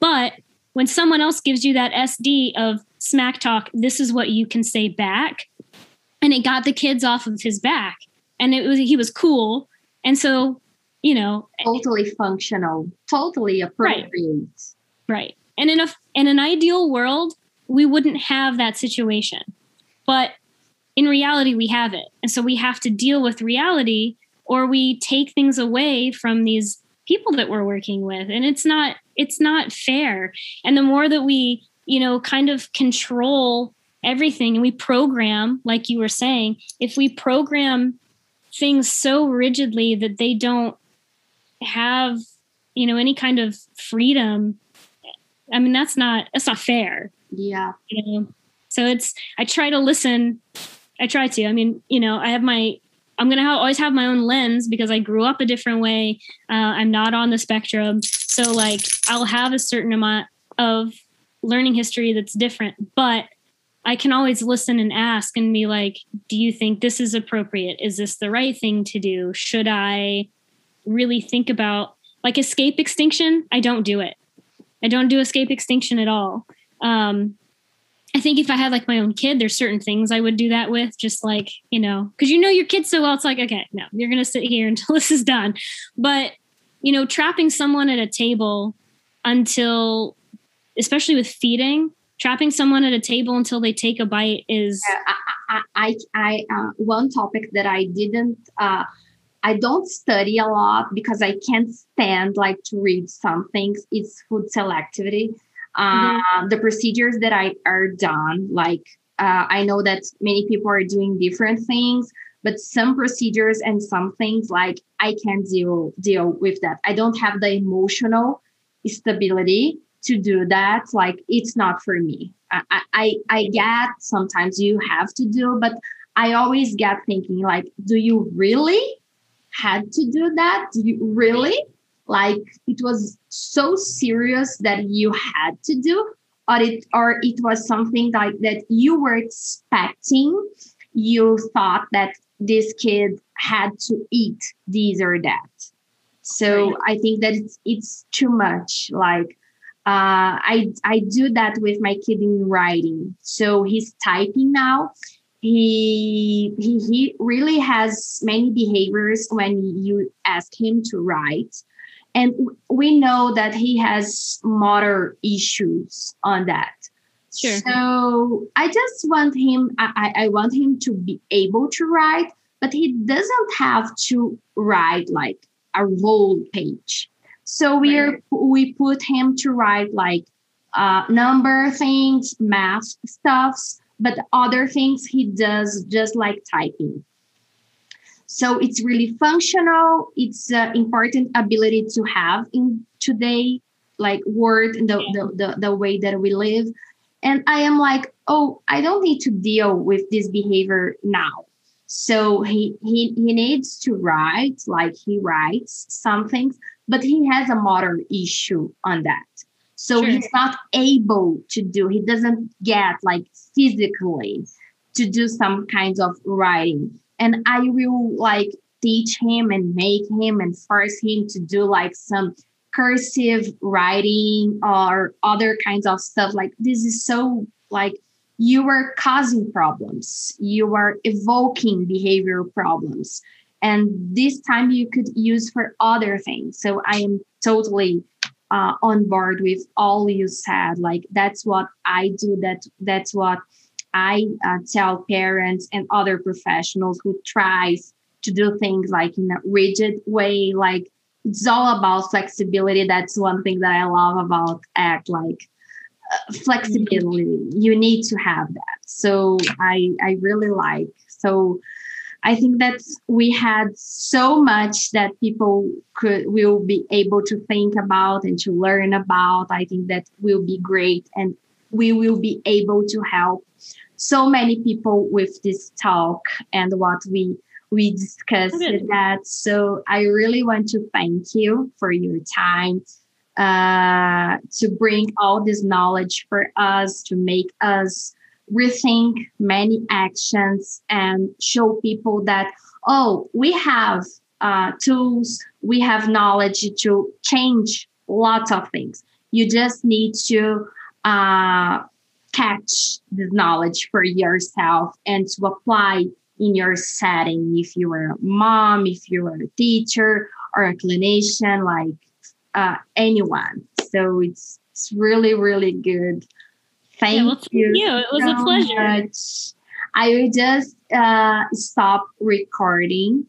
But when someone else gives you that SD of smack talk, this is what you can say back. And it got the kids off of his back. And he was cool. And so, you know. Totally functional. Totally appropriate. Right. And in an ideal world, we wouldn't have that situation, but in reality, we have it. And so we have to deal with reality, or we take things away from these people that we're working with. And it's not fair. And the more that we, you know, kind of control everything and we program, like you were saying, if we program things so rigidly that they don't have, you know, any kind of freedom, I mean, that's not fair. Yeah. You know? So I try to listen. I try to, I mean, you know, I'm going to always have my own lens because I grew up a different way. I'm not on the spectrum. So like, I'll have a certain amount of learning history that's different, but I can always listen and ask and be like, do you think this is appropriate? Is this the right thing to do? Should I really think about like escape extinction? I don't do it. I don't do escape extinction at all. I think if I had like my own kid, there's certain things I would do that with, just like, you know, because you know your kid so well, it's like, okay, no, you're going to sit here until this is done. But, you know, trapping someone at a table until, especially with feeding, trapping someone at a table until they take a bite is... one topic that I didn't... I don't study a lot because I can't stand like to read some things. It's food selectivity. Mm-hmm. The procedures that are done, like I know that many people are doing different things, but some procedures and some things like I can't deal with that. I don't have the emotional stability to do that. Like, it's not for me. I get sometimes you have to do, but I always get thinking like, do you really had to do that? Do you really? Like, it was so serious that you had to do, or it was something like that you were expecting. You thought that this kid had to eat this or that. So right. I think that it's too much. Like, I do that with my kid in writing. So he's typing now. He really has many behaviors when you ask him to write. And we know that he has motor issues on that. Sure. So I just want him, I want him to be able to write, but he doesn't have to write like a role page. So we put him to write like number things, math stuffs, but other things he does just like typing. So it's really functional. It's an important ability to have in today, like word in the way that we live. And I am like, oh, I don't need to deal with this behavior now. So he needs to write, like he writes some things, but he has a motor issue on that. So he's not able to do, he doesn't get like physically to do some kinds of writing. And I will like teach him and make him and force him to do like some cursive writing or other kinds of stuff. Like this is so like you are causing problems. You are evoking behavioral problems. And this time you could use for other things. So I am totally on board with all you said. Like that's what I do. That's what I tell parents and other professionals who tries to do things like in a rigid way. Like it's all about flexibility. That's one thing that I love about ACT, like flexibility. You need to have that. So I really like, so I think that we had so much that people will be able to think about and to learn about. I think that will be great. And we will be able to help so many people with this talk and what we discussed that. So I really want to thank you for your time to bring all this knowledge for us, to make us rethink many actions and show people that, oh, we have tools, we have knowledge to change lots of things. You just need to catch the knowledge for yourself and to apply in your setting. If you are a mom, if you are a teacher or a clinician, like anyone. So it's really, really good. Thank you. It was so a pleasure. Much. I will just stop recording.